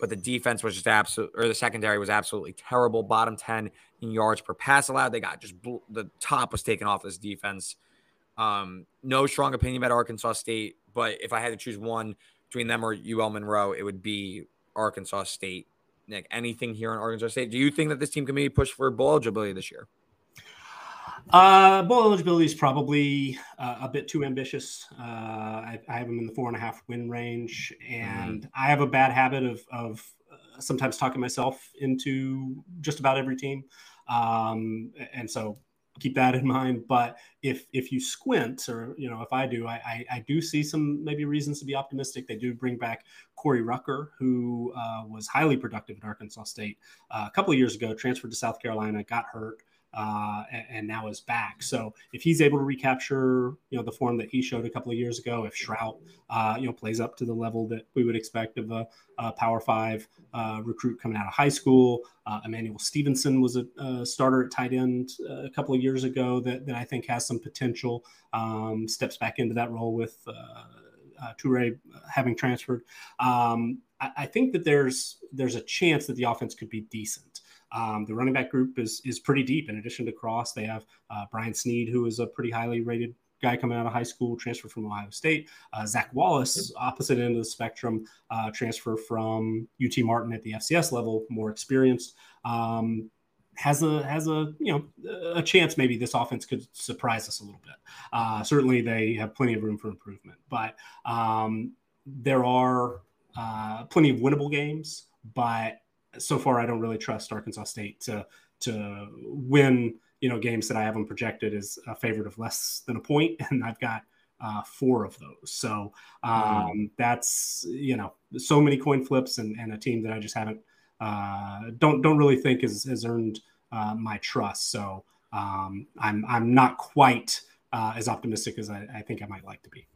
But the defense was just absolute, or the secondary was absolutely terrible. Bottom ten in yards per pass allowed. They got just bl- the top was taken off this defense. Um, no strong opinion about Arkansas State, but if I had to choose one between them or U L Monroe, it would be Arkansas State. Nick, anything here on Arkansas State? Do you think that this team can maybe push for bowl eligibility this year? Uh, bowl eligibility is probably uh, a bit too ambitious. Uh, I, I have them in the four and a half win range, and mm-hmm. I have a bad habit of, of uh, sometimes talking myself into just about every team. Um, and so keep that in mind. But if, if you squint, or, you know, if I do, I, I, I do see some maybe reasons to be optimistic. They do bring back Corey Rucker, who uh, was highly productive at Arkansas State uh, a couple of years ago, transferred to South Carolina, got hurt. uh, and, and now is back. So if he's able to recapture, you know, the form that he showed a couple of years ago, if Shrout, uh, you know, plays up to the level that we would expect of a, a Power Five uh, recruit coming out of high school, uh, Emmanuel Stevenson was a, a starter at tight end a couple of years ago that, that I think has some potential, um, steps back into that role with uh, uh, Toure having transferred. Um, I, I think that there's, there's a chance that the offense could be decent. Um, the running back group is is pretty deep. In addition to Cross, they have uh, Brian Sneed, who is a pretty highly rated guy coming out of high school, transfer from Ohio State. Uh, Zach Wallace, opposite end of the spectrum, uh, transfer from U T Martin at the F C S level, more experienced. Um, has a has a you know a chance maybe this offense could surprise us a little bit. Uh, certainly, they have plenty of room for improvement, but um, there are uh, plenty of winnable games, but so far, I don't really trust Arkansas State to to win, you know, games that I have them projected as a favorite of less than a point, and I've got uh, four of those. So um, that's, you know, so many coin flips and, and a team that I just haven't uh, don't don't really think has, has earned uh, my trust. So um, I'm I'm not quite uh, as optimistic as I, I think I might like to be.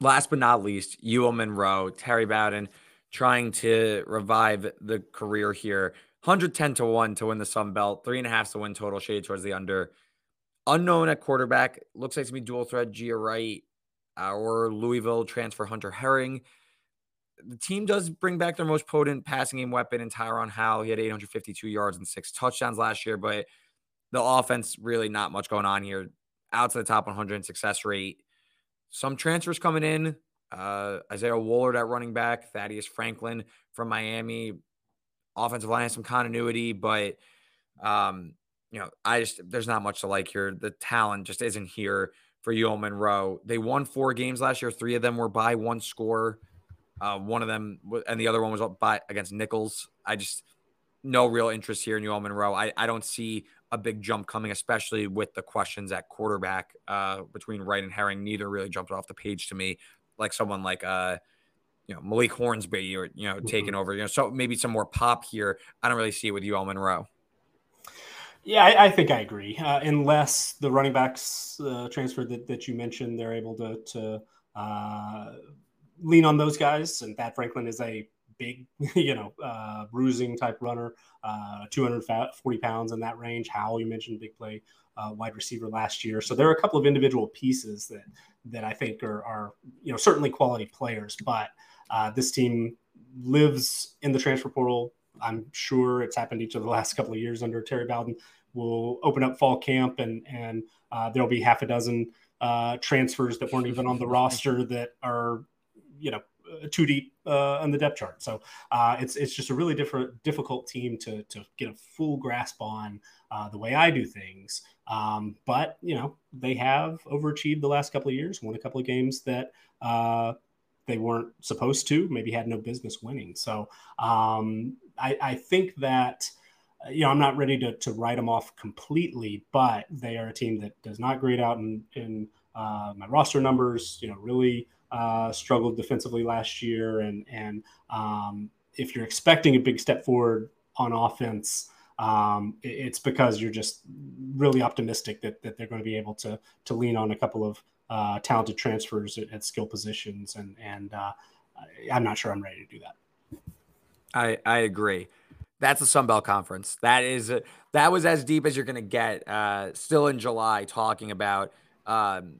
Last but not least, U O Monroe, Terry Bowden, trying to revive the career here. one hundred ten to one to win the Sun Belt, three and a half to win total, shade towards the under. Unknown at quarterback, looks like to be dual threat Gia Wright, our Louisville transfer Hunter Herring. The team does bring back their most potent passing game weapon in Tyron Howell. He had eight hundred fifty-two yards and six touchdowns last year, but the offense really not much going on here. Out to the top one hundred in success rate. Some transfers coming in. Uh, Isaiah Woolard at running back, Thaddeus Franklin from Miami. Offensive line has some continuity, but, um, you know, I just, there's not much to like here. The talent just isn't here for U O Monroe. They won four games last year. Three of them were by one score. Uh, one of them, and the other one was up by against Nichols. I just, no real interest here in U O Monroe. I, I don't see a big jump coming, especially with the questions at quarterback, uh, between Wright and Herring. Neither really jumped off the page to me. Like someone like, uh, you know, Malik Hornsby, or, you know, mm-hmm. taking over, you know, so maybe some more pop here. I don't really see it with U O Monroe. Yeah, I, I think I agree. Uh, unless the running backs uh, transfer that, that you mentioned, they're able to, to uh, lean on those guys. And Thad Franklin is a big, you know, uh, bruising type runner, uh, two hundred forty pounds in that range. Howell, you mentioned big play uh, wide receiver last year. So there are a couple of individual pieces that, that I think are, are, you know, certainly quality players, but uh, this team lives in the transfer portal. I'm sure it's happened each of the last couple of years under Terry Bowden. We'll open up fall camp and, and uh, there'll be half a dozen uh, transfers that weren't even on the roster that are, you know, too deep uh, on the depth chart. So uh, it's it's just a really different difficult team to to get a full grasp on uh, the way I do things. Um, but, you know, they have overachieved the last couple of years, won a couple of games that uh, they weren't supposed to, maybe had no business winning. So um, I, I think that, you know, I'm not ready to, to write them off completely, but they are a team that does not grade out in, in uh, my roster numbers, you know, really uh, struggled defensively last year. And, and, um, if you're expecting a big step forward on offense, um, it, it's because you're just really optimistic that, that they're going to be able to, to lean on a couple of, uh, talented transfers at, at skill positions. And, and, uh, I'm not sure I'm ready to do that. I, I agree. That's the Sun Belt Conference. That is, a, that was as deep as you're going to get, uh, still in July, talking about, um,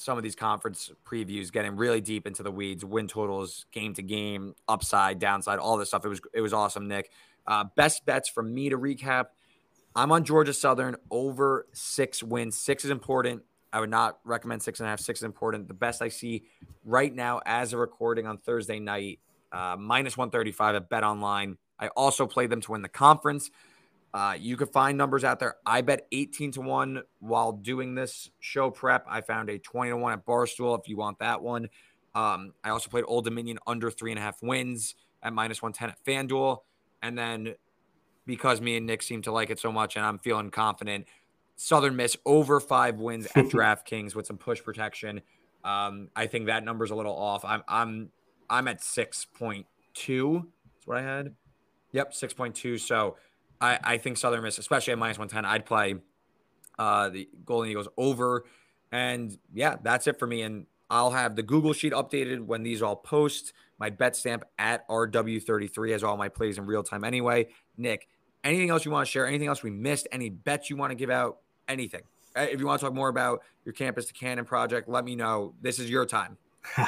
some of these conference previews, getting really deep into the weeds, win totals, game to game, upside, downside, all this stuff. It was, it was awesome, Nick. Uh, best bets for me to recap. I'm on Georgia Southern over six wins. Six is important. I would not recommend six and a half. Six is important. The best I see right now as a recording on Thursday night, uh, minus one thirty-five at Bet Online. I also played them to win the conference. Uh, you could find numbers out there. I bet eighteen to one while doing this show prep. I found a twenty to one at Barstool if you want that one. Um, I also played Old Dominion under three and a half wins at minus one ten at FanDuel. And then because me and Nick seem to like it so much and I'm feeling confident, Southern Miss over five wins at DraftKings with some push protection. Um, I think that number's a little off. I'm, I'm, I'm at six point two. That's what I had. Yep, six point two. So, I, I think Southern Miss, especially at minus one ten, I'd play uh, the Golden Eagles over. And yeah, that's it for me. And I'll have the Google sheet updated when these all post. My bet stamp at R W thirty-three has all my plays in real time anyway. Nick, anything else you want to share? Anything else we missed? Any bets you want to give out? Anything. If you want to talk more about your Campus to Canton project, let me know. This is your time.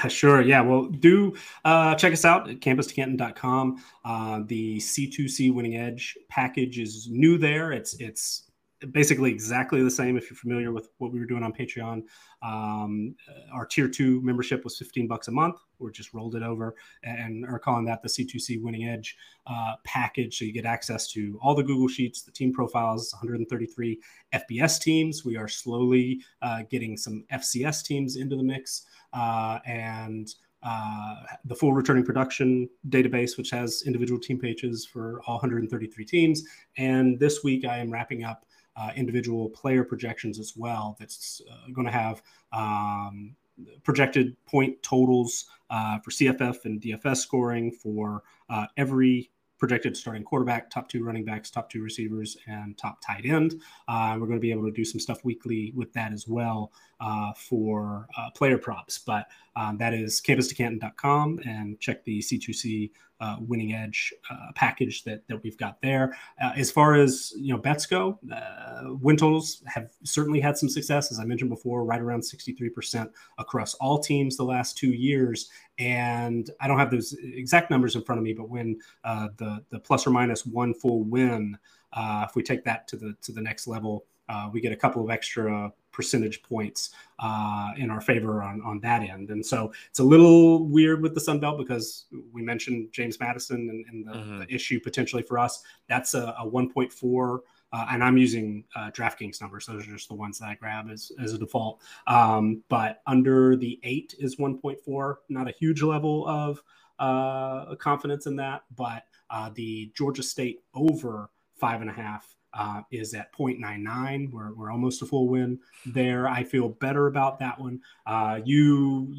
Sure. Yeah. Well, do uh, check us out at campus to canton dot com. Uh, the C two C Winning Edge package is new there. It's, it's, basically exactly the same. If you're familiar with what we were doing on Patreon, um, our tier two membership was fifteen bucks a month. We just rolled it over and are calling that the C two C Winning Edge uh, package. So you get access to all the Google Sheets, the team profiles, one hundred thirty-three F B S teams. We are slowly uh, getting some F C S teams into the mix uh, and uh, the full returning production database, which has individual team pages for all one hundred thirty-three teams. And this week I am wrapping up Uh, individual player projections as well. That's uh, going to have um, projected point totals uh, for C F F and D F S scoring for uh, every projected starting quarterback, top two running backs, top two receivers, and top tight end. Uh, we're going to be able to do some stuff weekly with that as well uh, for uh, player props. But um, that is campus to canton dot com, and check the C two C Uh, winning edge uh, package that that we've got there. Uh, as far as you know, bets go, uh, win totals have certainly had some success, as I mentioned before, right around sixty-three percent across all teams the last two years. And I don't have those exact numbers in front of me, but when uh, the the plus or minus one full win, uh, if we take that to the to the next level, uh, we get a couple of extra percentage points uh, in our favor on, on that end. And so it's a little weird with the Sun Belt because we mentioned James Madison and, and the, uh-huh. the issue potentially for us. That's a, a one point four, uh, and I'm using uh, DraftKings numbers. Those are just the ones that I grab as, as a default. Um, but under the eight is one point four, not a huge level of uh, confidence in that, but uh, the Georgia State over five and a half Uh, is at zero point nine nine. We're, we're almost a full win there. I feel better about that one. Uh, you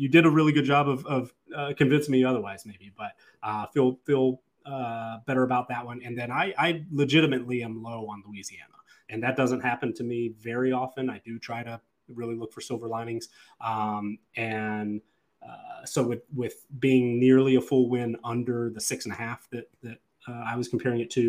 you did a really good job of, of uh, convincing me otherwise, maybe, but uh, feel feel uh, better about that one. And then I, I legitimately am low on Louisiana, and that doesn't happen to me very often. I do try to really look for silver linings. Um, and uh, so with, with being nearly a full win under the six and a half that, that uh, I was comparing it to,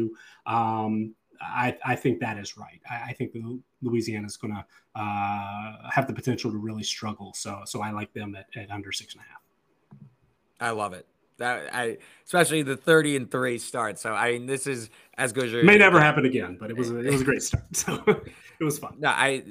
um, I, I think that is right. I, I think Louisiana is going to uh, have the potential to really struggle. So, so I like them at, at under six and a half. I love it. That I especially the thirty and three start. So I mean, this is as good as you're may never get. Happen again, but it was a, it was a great start. So it was fun. No, I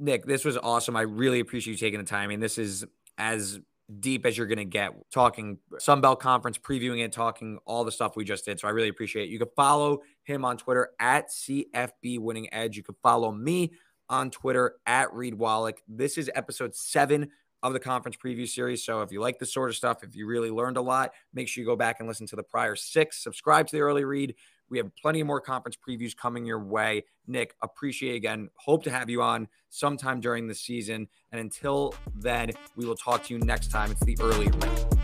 Nick, this was awesome. I really appreciate you taking the time. I mean, this is as deep as you're going to get, talking Sun Belt Conference, previewing it, talking all the stuff we just did. So I really appreciate it. You can follow him on Twitter at C F B Winning Edge. You can follow me on Twitter at Reed Wallach. This is episode seven of the conference preview series. So if you like this sort of stuff, if you really learned a lot, make sure you go back and listen to the prior six, subscribe to the early read. We have plenty more conference previews coming your way. Nick, appreciate again. Hope to have you on sometime during the season. And until then, we will talk to you next time. It's the early read.